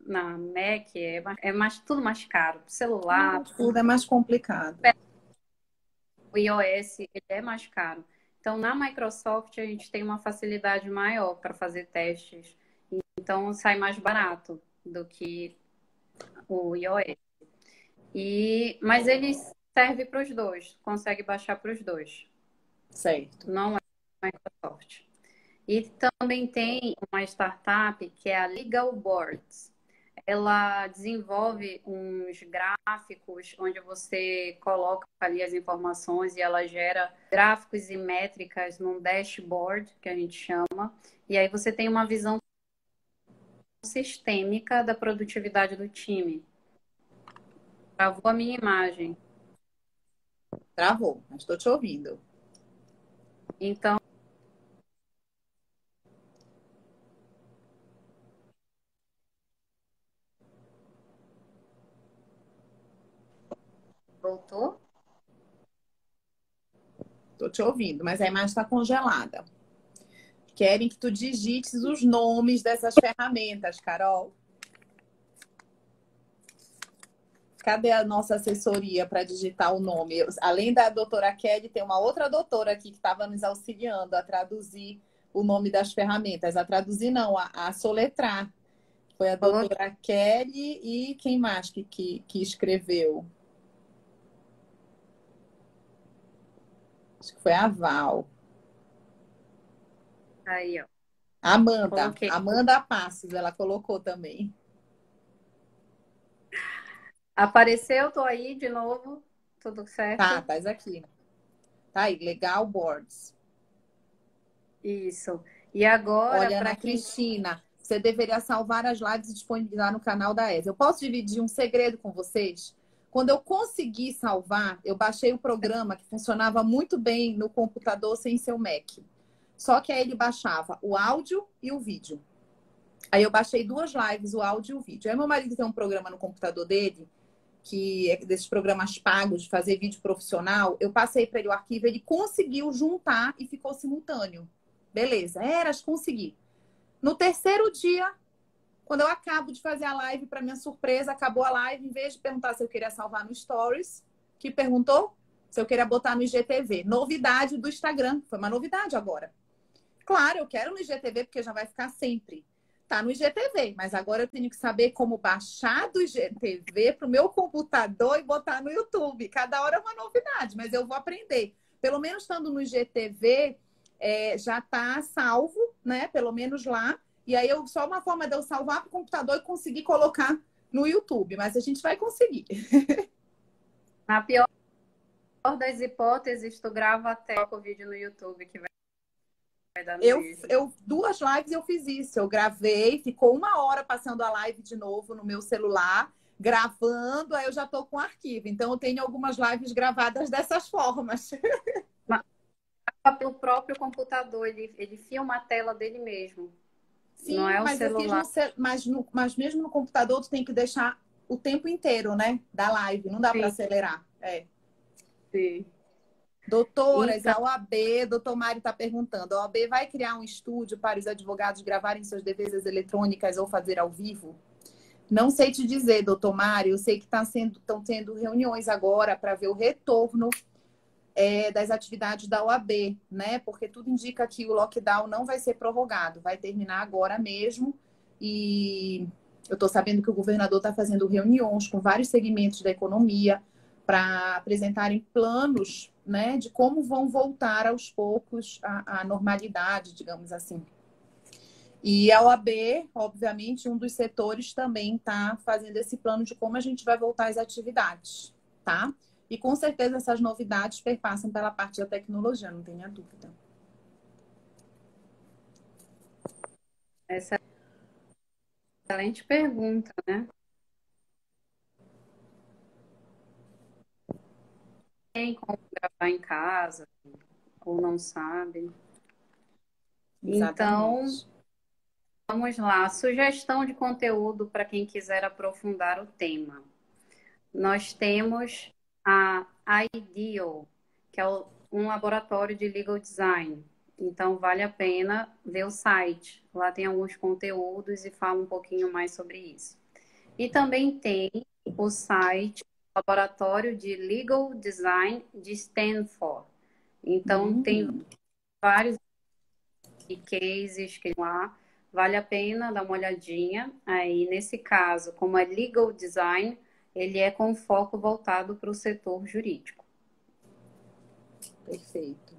na Mac é, é mais, tudo mais caro, o celular... Não, tudo é mais complicado. O iOS ele é mais caro. Então, na Microsoft, a gente tem uma facilidade maior para fazer testes. Então, sai mais barato do que o iOS. E... Mas ele serve para os dois. Consegue baixar para os dois. Certo. Não é Microsoft. E também tem uma startup que é a Legal Boards. Ela desenvolve uns gráficos onde você coloca ali as informações e ela gera gráficos e métricas num dashboard, que a gente chama. E aí você tem uma visão sistêmica da produtividade do time. Travou a minha imagem. Travou, mas estou te ouvindo. Então, voltou? Tô te ouvindo, mas a imagem está congelada. Querem que tu digites os nomes dessas ferramentas, Carol. Cadê a nossa assessoria para digitar o nome? Eu, além da doutora Kelly, tem uma outra doutora aqui que estava nos auxiliando a traduzir o nome das ferramentas. A traduzir não, a, a soletrar. Foi a doutora Olá. Kelly e quem mais que, que, que escreveu? Acho que foi a Val. Aí, ó. Amanda. Coloquei. Amanda Passos, ela colocou também. Apareceu, tô aí de novo. Tudo certo? Tá, tá aqui. Tá aí, Legal Boards. Isso. E agora... Olha, Ana quem... Cristina, você deveria salvar as lives e disponibilizar no canal da E S A. Eu posso dividir um segredo com vocês? Quando eu consegui salvar, eu baixei o programa que funcionava muito bem no computador sem seu Mac. Só que aí ele baixava o áudio e o vídeo. Aí eu baixei duas lives, o áudio e o vídeo. Aí meu marido tem um programa no computador dele, que é desses programas pagos de fazer vídeo profissional. Eu passei para ele o arquivo, ele conseguiu juntar e ficou simultâneo. Beleza, eras, consegui. No terceiro dia... Quando eu acabo de fazer a live, para minha surpresa, acabou a live, em vez de perguntar se eu queria salvar no Stories, que perguntou se eu queria botar no I G T V. Novidade do Instagram, foi uma novidade agora. Claro, eu quero no I G T V, porque já vai ficar sempre. Tá no I G T V, mas agora eu tenho que saber como baixar do I G T V para o meu computador e botar no YouTube. Cada hora é uma novidade, mas eu vou aprender. Pelo menos estando no I G T V, é, já está salvo, né? Pelo menos lá. E aí, eu, só uma forma de eu salvar para o computador e conseguir colocar no YouTube. Mas a gente vai conseguir. Na pior das hipóteses, tu grava até o vídeo no YouTube. Que vai, vai dar no eu, eu duas lives eu fiz isso. Eu gravei, ficou uma hora passando a live de novo no meu celular, gravando, aí eu já estou com o arquivo. Então, eu tenho algumas lives gravadas dessas formas. O próprio computador, ele, ele filma a tela dele mesmo. Sim, não é o mas, celular. No, mas, no, mas mesmo no computador, tu tem que deixar o tempo inteiro, né? Da live. Não dá para acelerar. É. Sim. Doutoras, então... a O A B, doutor Mário está perguntando, a O A B vai criar um estúdio para os advogados gravarem suas defesas eletrônicas ou fazer ao vivo? Não sei te dizer, doutor Mário. Eu sei que tá sendo, estão tendo reuniões agora para ver o retorno É, das atividades da O A B, né? Porque tudo indica que o lockdown não vai ser prorrogado, vai terminar agora mesmo. E eu estou sabendo que o governador está fazendo reuniões com vários segmentos da economia para apresentarem planos, né, de como vão voltar aos poucos à, à normalidade, digamos assim. E a O A B, obviamente, um dos setores também está fazendo esse plano de como a gente vai voltar às atividades, tá? E com certeza essas novidades perpassam pela parte da tecnologia, não tenha dúvida. Essa é uma excelente pergunta, né? Tem como gravar em casa, ou não sabe. Exatamente. Então, vamos lá. Sugestão de conteúdo para quem quiser aprofundar o tema. Nós temos a IDEAL, que é um laboratório de legal design. Então, vale a pena ver o site. Lá tem alguns conteúdos e fala um pouquinho mais sobre isso. E também tem o site Laboratório de Legal Design de Stanford. Então, uhum. tem vários cases que lá. Vale a pena dar uma olhadinha. Aí, nesse caso, como é legal design, ele é com foco voltado para o setor jurídico. Perfeito.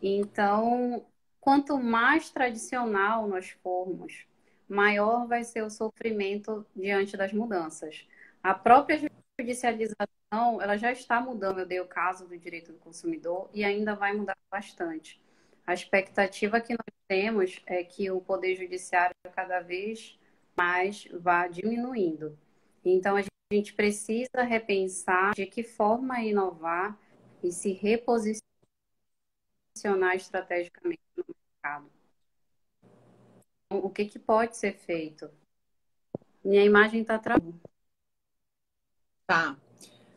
Então, quanto mais tradicional nós formos, maior vai ser o sofrimento diante das mudanças. A própria judicialização, ela já está mudando. Eu dei o caso do direito do consumidor e ainda vai mudar bastante. A expectativa que nós temos é que o poder judiciário cada vez mas vai diminuindo. Então, a gente precisa repensar de que forma inovar e se reposicionar estrategicamente no mercado. O que, que pode ser feito? Minha imagem está travada. Tá.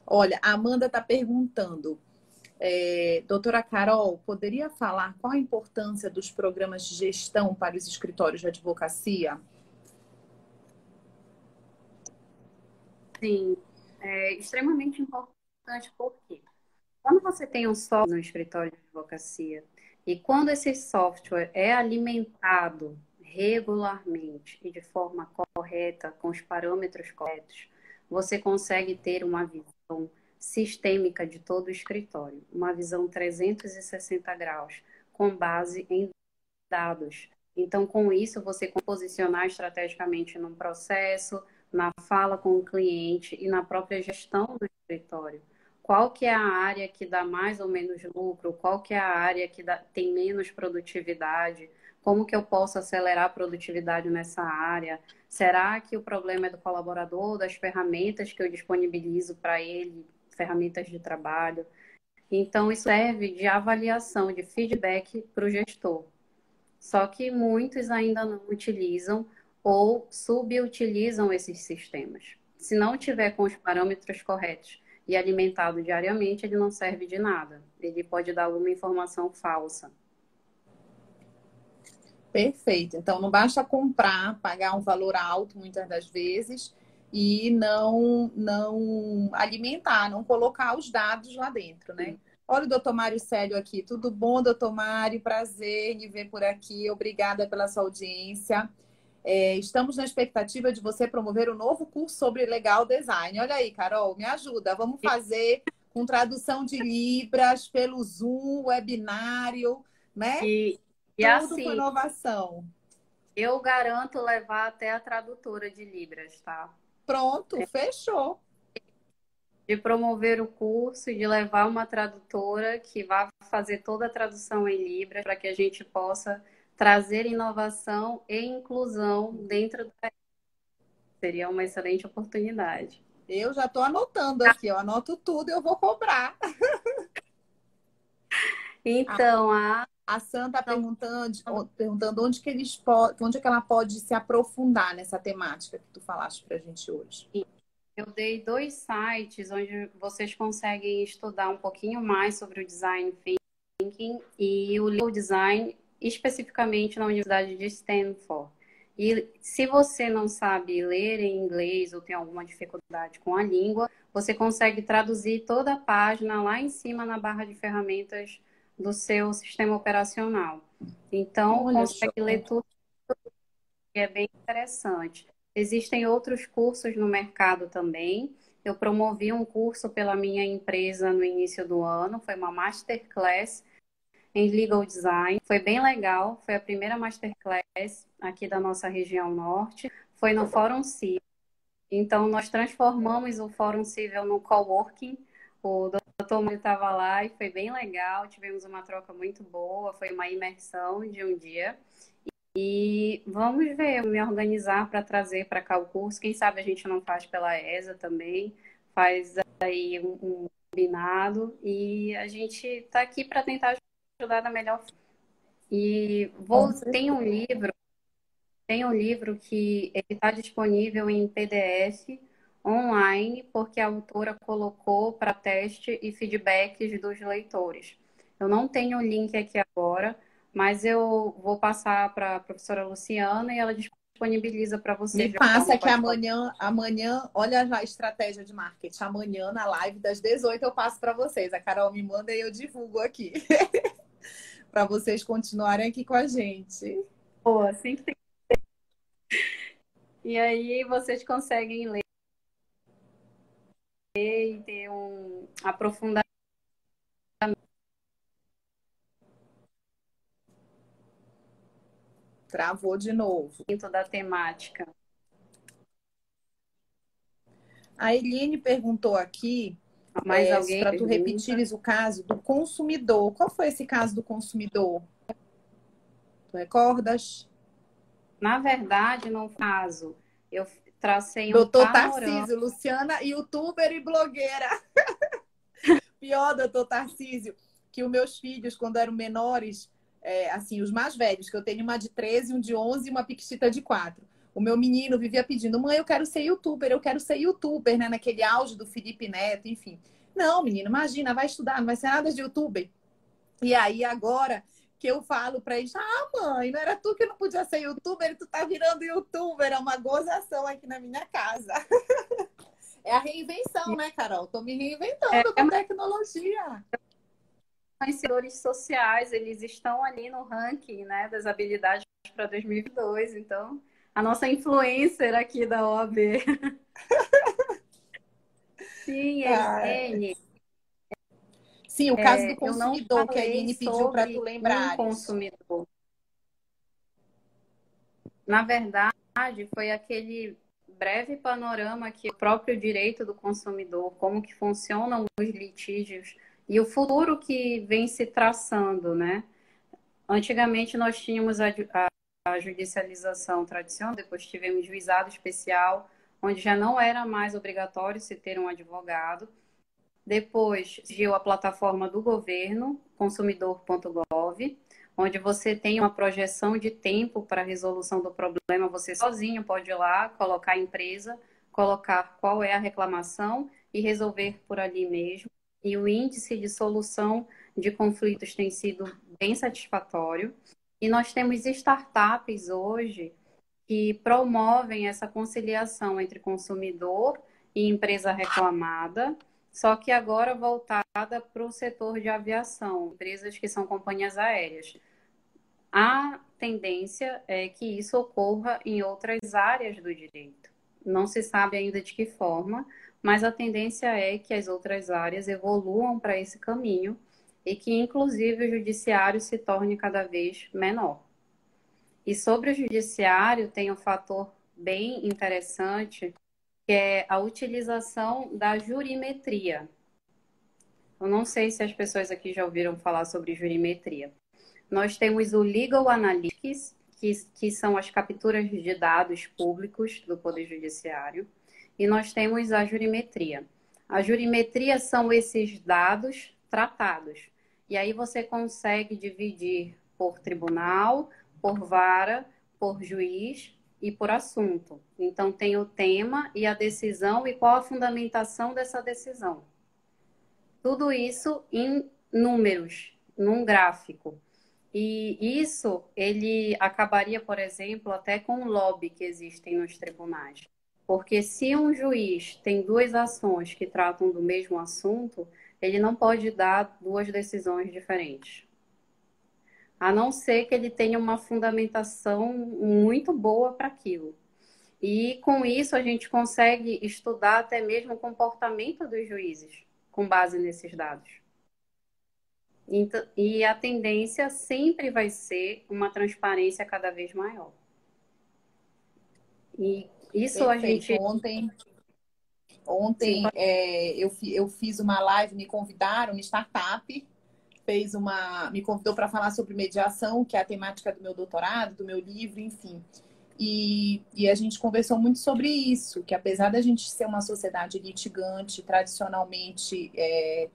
Olha, a Amanda está perguntando. É, doutora Carol, poderia falar qual a importância dos programas de gestão para os escritórios de advocacia? Sim, é extremamente importante porque quando você tem um software no escritório de advocacia e quando esse software é alimentado regularmente e de forma correta, com os parâmetros corretos, você consegue ter uma visão sistêmica de todo o escritório, uma visão trezentos e sessenta graus, com base em dados. Então, com isso, você posicionar estrategicamente num processo, na fala com o cliente e na própria gestão do escritório. Qual que é a área que dá mais ou menos lucro? Qual que é a área que dá, tem menos produtividade? Como que eu posso acelerar a produtividade nessa área? Será que o problema é do colaborador, das ferramentas que eu disponibilizo para ele, ferramentas de trabalho? Então, isso serve de avaliação, de feedback para o gestor. Só que muitos ainda não utilizam ou subutilizam esses sistemas. Se não tiver com os parâmetros corretos e alimentado diariamente, ele não serve de nada. Ele pode dar alguma informação falsa. Perfeito. Então, não basta comprar, pagar um valor alto muitas das vezes e não, não alimentar, não colocar os dados lá dentro, né? Sim. Olha o doutor Mário Célio aqui. Tudo bom, doutor Mário? Prazer em ver por aqui. Obrigada pela sua audiência. É, estamos na expectativa de você promover um novo curso sobre legal design. Olha aí, Carol, me ajuda. Vamos fazer com tradução de Libras pelo Zoom, webinário, né? E... E tudo assim, com inovação. Eu garanto levar até a tradutora de Libras, tá? Pronto, é. Fechou. De promover o curso e de levar uma tradutora que vá fazer toda a tradução em Libras para que a gente possa trazer inovação e inclusão dentro da... Seria uma excelente oportunidade. Eu já estou anotando aqui. Eu anoto tudo e eu vou cobrar. Então, a... A Sam está perguntando, perguntando onde, que eles pod, onde é que ela pode se aprofundar nessa temática que tu falaste para a gente hoje. Eu dei dois sites onde vocês conseguem estudar um pouquinho mais sobre o design thinking e o legal design, especificamente na Universidade de Stanford. E se você não sabe ler em inglês ou tem alguma dificuldade com a língua, você consegue traduzir toda a página lá em cima na barra de ferramentas do seu sistema operacional. Então, olha, consegue show. Ler tudo, que é bem interessante. Existem outros cursos no mercado também. Eu promovi um curso pela minha empresa no início do ano, foi uma masterclass em Legal Design. Foi bem legal, foi a primeira masterclass aqui da nossa região norte. Foi no Fórum Civil. Então, nós transformamos o Fórum Civil no coworking. O doutor Mário estava lá e foi bem legal, tivemos uma troca muito boa, foi uma imersão de um dia. E vamos ver, me organizar para trazer para cá o curso. Quem sabe a gente não faz pela E S A também, faz aí um, um combinado. E a gente está aqui para tentar ajudar da melhor forma. E vou, tem um livro, tem um livro que está disponível em P D F online, porque a autora colocou para teste e feedbacks dos leitores. Eu não tenho o link aqui agora, mas eu vou passar para a professora Luciana e ela disponibiliza para você. Me passa que amanhã, amanhã, olha a estratégia de marketing, amanhã na live das dezoito eu passo para vocês. A Carol me manda e eu divulgo aqui, para vocês continuarem aqui com a gente. Boa, assim que tem que ser. E aí vocês conseguem ler e ter um aprofundamento. Travou de novo. Da temática. A Eline perguntou aqui, mais é, alguém para tu repetires o caso do consumidor. Qual foi esse caso do consumidor? Tu recordas? Na verdade, não caso. Eu tracei um doutor Tarcísio, Luciana, youtuber e blogueira. Pior, doutor Tarcísio, que os meus filhos, quando eram menores, é, assim, os mais velhos, que eu tenho uma de treze, um de onze e uma piquitita de quatro. O meu menino vivia pedindo, mãe, eu quero ser youtuber, eu quero ser youtuber, né? Naquele auge do Felipe Neto, enfim. Não, menino, imagina, vai estudar, não vai ser nada de youtuber. E aí, agora... que eu falo pra eles, ah, mãe, não era tu que não podia ser youtuber, tu tá virando youtuber, é uma gozação aqui na minha casa. É a reinvenção, né, Carol? Tô me reinventando é, com tecnologia. Os influenciadores sociais, eles estão ali no ranking, né, das habilidades para dois mil e vinte e dois, então, a nossa influencer aqui da O A B. Sim, é N. Sim, o caso é, do consumidor, que a Aline pediu para tu lembrar. Um consumidor. Na verdade, foi aquele breve panorama que o próprio direito do consumidor, como que funcionam os litígios e o futuro que vem se traçando, né? Antigamente nós tínhamos a, a judicialização tradicional, depois tivemos juizado especial, onde já não era mais obrigatório se ter um advogado. Depois, surgiu a plataforma do governo, consumidor ponto gov, onde você tem uma projeção de tempo para a resolução do problema. Você sozinho pode ir lá, colocar a empresa, colocar qual é a reclamação e resolver por ali mesmo. E o índice de solução de conflitos tem sido bem satisfatório. E nós temos startups hoje que promovem essa conciliação entre consumidor e empresa reclamada, só que agora voltada para o setor de aviação, empresas que são companhias aéreas. A tendência é que isso ocorra em outras áreas do direito. Não se sabe ainda de que forma, mas a tendência é que as outras áreas evoluam para esse caminho e que, inclusive, o judiciário se torne cada vez menor. E sobre o judiciário, tem um fator bem interessante, que é a utilização da jurimetria. Eu não sei se as pessoas aqui já ouviram falar sobre jurimetria. Nós temos o Legal Analytics, que, que são as capturas de dados públicos do Poder Judiciário, e nós temos a jurimetria. A jurimetria são esses dados tratados. E aí você consegue dividir por tribunal, por vara, por juiz e por assunto. Então, tem o tema e a decisão e qual a fundamentação dessa decisão. Tudo isso em números, num gráfico. E isso, ele acabaria, por exemplo, até com o lobby que existem nos tribunais. Porque se um juiz tem duas ações que tratam do mesmo assunto, ele não pode dar duas decisões diferentes. A não ser que ele tenha uma fundamentação muito boa para aquilo. E com isso a gente consegue estudar até mesmo o comportamento dos juízes com base nesses dados. E a tendência sempre vai ser uma transparência cada vez maior. E isso Perfeito. A gente... Ontem, ontem Sim, é, eu, eu fiz uma live, me convidaram, uma startup, fez uma, me convidou para falar sobre mediação, que é a temática do meu doutorado, do meu livro, enfim. E, e a gente conversou muito sobre isso, que apesar da gente ser uma sociedade litigante, tradicionalmente... É,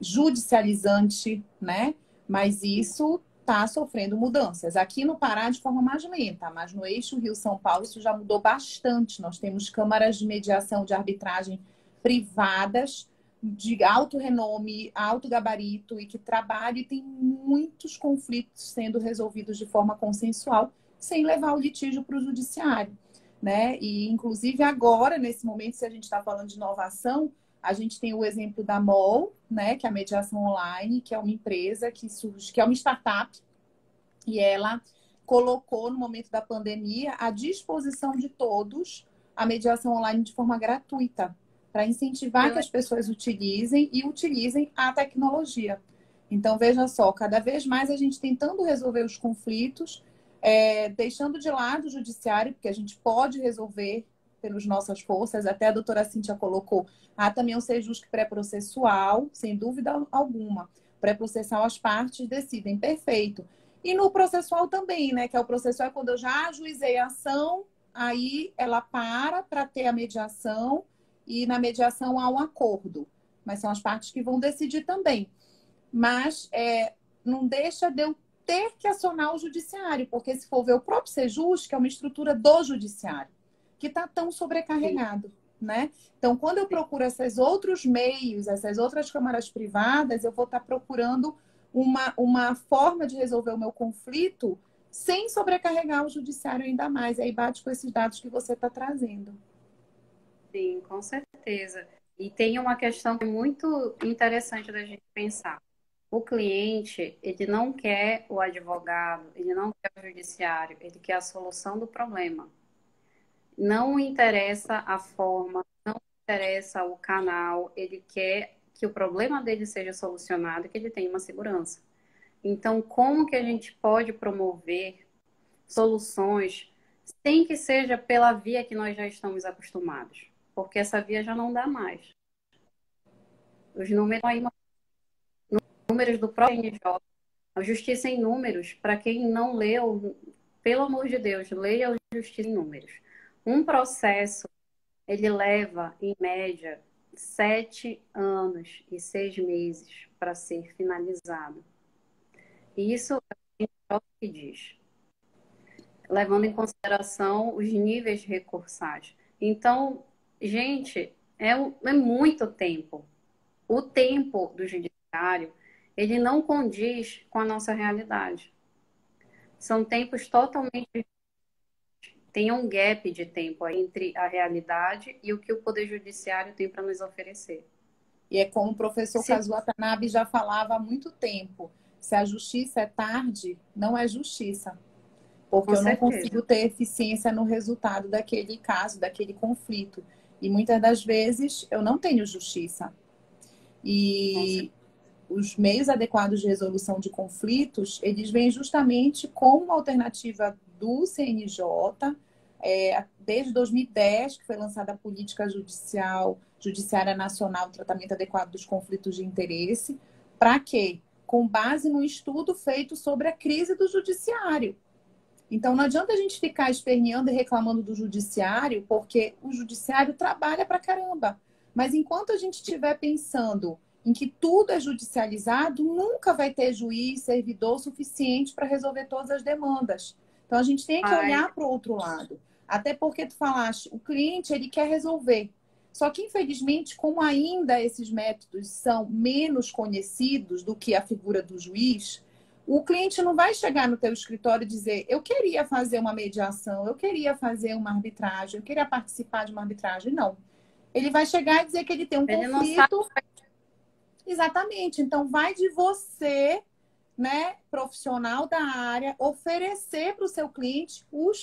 judicializante, né? Mas isso está sofrendo mudanças. Aqui no Pará, de forma mais lenta, mas no eixo Rio-São Paulo, isso já mudou bastante. Nós temos câmaras de mediação de arbitragem privadas, de alto renome, alto gabarito, e que trabalham e tem muitos conflitos sendo resolvidos de forma consensual, sem levar o litígio para o judiciário, né? E, inclusive, agora, nesse momento, se a gente está falando de inovação, a gente tem o exemplo da M O L, né, que é a mediação online, que é uma empresa que surge, que é uma startup, e ela colocou no momento da pandemia à disposição de todos a mediação online de forma gratuita, para incentivar que as pessoas utilizem e utilizem a tecnologia. Então, veja só, cada vez mais a gente tentando resolver os conflitos, é, deixando de lado o judiciário, porque a gente pode resolver pelas nossas forças, até a doutora Cíntia colocou, há também o SEJUS pré-processual, sem dúvida alguma. Pré-processual as partes decidem, perfeito. E no processual também, né? Que é o processual quando eu já ajuizei a ação, aí ela para para ter a mediação e na mediação há um acordo. Mas são as partes que vão decidir também. Mas é, não deixa de eu ter que acionar o judiciário, porque se for ver o próprio SEJUS, que é uma estrutura do judiciário, que está tão sobrecarregado, Sim. né? Então, quando eu procuro esses outros meios, essas outras câmaras privadas, eu vou estar tá procurando uma, uma forma de resolver o meu conflito sem sobrecarregar o judiciário ainda mais. E aí bate com esses dados que você está trazendo. Sim, com certeza. E tem uma questão muito interessante da gente pensar. O cliente, ele não quer o advogado, ele não quer o judiciário, ele quer a solução do problema. Não interessa a forma, não interessa o canal, ele quer que o problema dele seja solucionado, que ele tenha uma segurança. Então, como que a gente pode promover soluções sem que seja pela via que nós já estamos acostumados? Porque essa via já não dá mais. Os números, números do próprio C N J, a justiça em números, para quem não leu, pelo amor de Deus, leia a justiça em números. Um processo, ele leva, em média, sete anos e seis meses para ser finalizado. E isso é o que diz, levando em consideração os níveis recursais. Então, gente, é, é muito tempo. O tempo do judiciário, ele não condiz com a nossa realidade. São tempos totalmente diferentes. Tem um gap de tempo aí entre a realidade e o que o Poder Judiciário tem para nos oferecer. E é como o professor Kazuo Tanabe já falava há muito tempo. Se a justiça é tarde, não é justiça. Porque eu não consigo ter eficiência no resultado daquele caso, daquele conflito. E muitas das vezes eu não tenho justiça. E os meios adequados de resolução de conflitos, eles vêm justamente como uma alternativa do C N J, é, desde dois mil e dez, que foi lançada a Política Judicial, Judiciária Nacional, Tratamento Adequado dos Conflitos de Interesse, para quê? Com base no estudo feito sobre a crise do judiciário. Então, não adianta a gente ficar esperneando e reclamando do judiciário, porque o judiciário trabalha pra caramba. Mas enquanto a gente estiver pensando em que tudo é judicializado, nunca vai ter juiz, servidor suficiente para resolver todas as demandas. Então, a gente tem que Ai. olhar para o outro lado. Até porque tu falaste, o cliente, ele quer resolver. Só que, infelizmente, como ainda esses métodos são menos conhecidos do que a figura do juiz, o cliente não vai chegar no teu escritório e dizer eu queria fazer uma mediação, eu queria fazer uma arbitragem, eu queria participar de uma arbitragem. Não. Ele vai chegar e dizer que ele tem um ele conflito. Exatamente. Então, vai de você... né, profissional da área, oferecer para o seu cliente os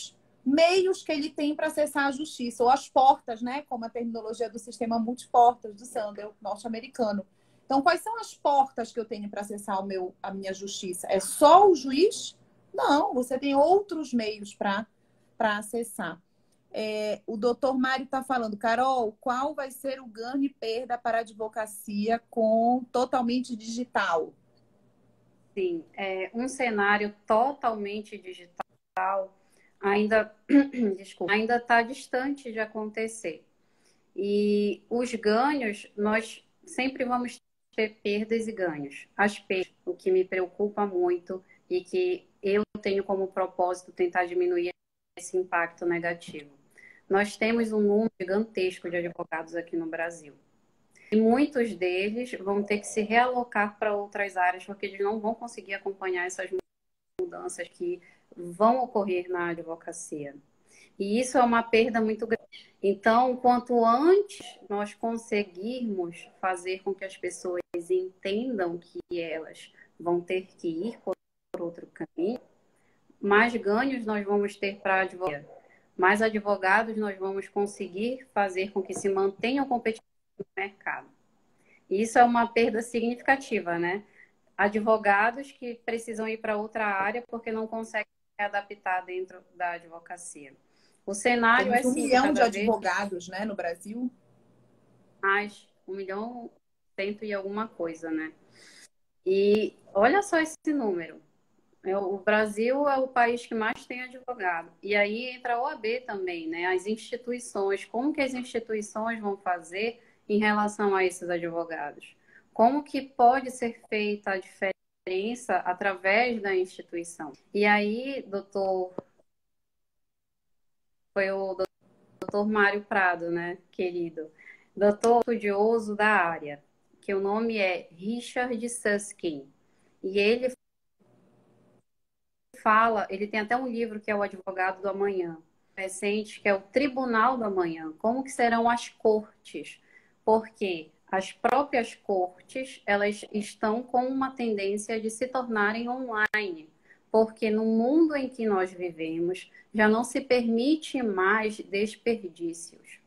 meios que ele tem para acessar a justiça, ou as portas, né, como a terminologia do sistema multiportas do Sandel norte-americano. Então, quais são as portas que eu tenho para acessar o meu, a minha justiça? É só o juiz? Não, você tem outros meios para para acessar. É, o doutor Mário está falando, Carol, qual vai ser o ganho e perda para a advocacia com totalmente digital? Sim, é um cenário totalmente digital ainda desculpa, ainda está distante de acontecer. E os ganhos, nós sempre vamos ter perdas e ganhos. As perdas, o que me preocupa muito e que eu tenho como propósito tentar diminuir esse impacto negativo. Nós temos um número gigantesco de advogados aqui no Brasil. E muitos deles vão ter que se realocar para outras áreas, porque eles não vão conseguir acompanhar essas mudanças que vão ocorrer na advocacia. E isso é uma perda muito grande. Então, quanto antes nós conseguirmos fazer com que as pessoas entendam que elas vão ter que ir por outro caminho, mais ganhos nós vamos ter para a advocacia. Mais advogados nós vamos conseguir fazer com que se mantenham competitivos no mercado. Isso é uma perda significativa, né? Advogados que precisam ir para outra área porque não conseguem se adaptar dentro da advocacia. O cenário é um milhão de advogados, né, no Brasil? Mais um milhão cento e alguma coisa, né? E olha só esse número. O Brasil é o país que mais tem advogado. E aí entra a O A B também, né? As instituições. Como que as instituições vão fazer em relação a esses advogados? Como que pode ser feita a diferença através da instituição? E aí, doutor... Foi o doutor Mário Prado, né, querido? Doutor estudioso da área, que o nome é Richard Susskind. E ele fala, ele tem até um livro que é o Advogado do Amanhã, recente, que é o Tribunal do Amanhã. Como que serão as cortes? Porque as próprias cortes, elas estão com uma tendência de se tornarem online. Porque no mundo em que nós vivemos, já não se permite mais desperdícios.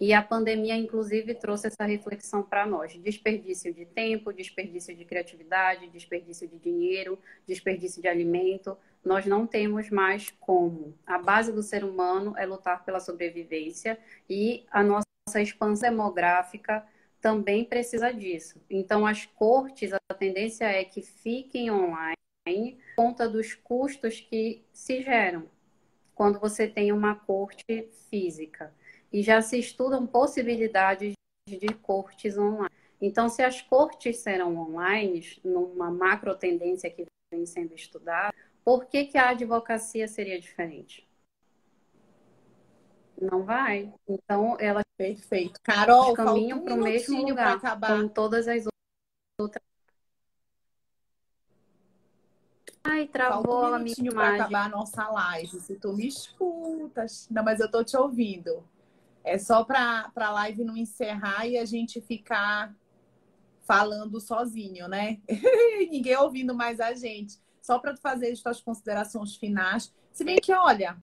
E a pandemia, inclusive, trouxe essa reflexão para nós. Desperdício de tempo, desperdício de criatividade, desperdício de dinheiro, desperdício de alimento. Nós não temos mais como. A base do ser humano é lutar pela sobrevivência e a nossa Essa expansão demográfica também precisa disso. Então, as cortes, a tendência é que fiquem online por conta dos custos que se geram quando você tem uma corte física. E já se estudam possibilidades de cortes online. Então, se as cortes serão online, numa macro tendência que vem sendo estudada, por que que a advocacia seria diferente? Não vai. Então, ela... Perfeito. Carol, caminham para o mesmo lugar, com todas as outras... Ai, travou a minha imagem. Para acabar a nossa live. Se tu me escutas. Não, mas eu tô te ouvindo. É só para a live não encerrar e a gente ficar falando sozinho, né? Ninguém ouvindo mais a gente. Só para fazer as tuas considerações finais. Se bem que, olha,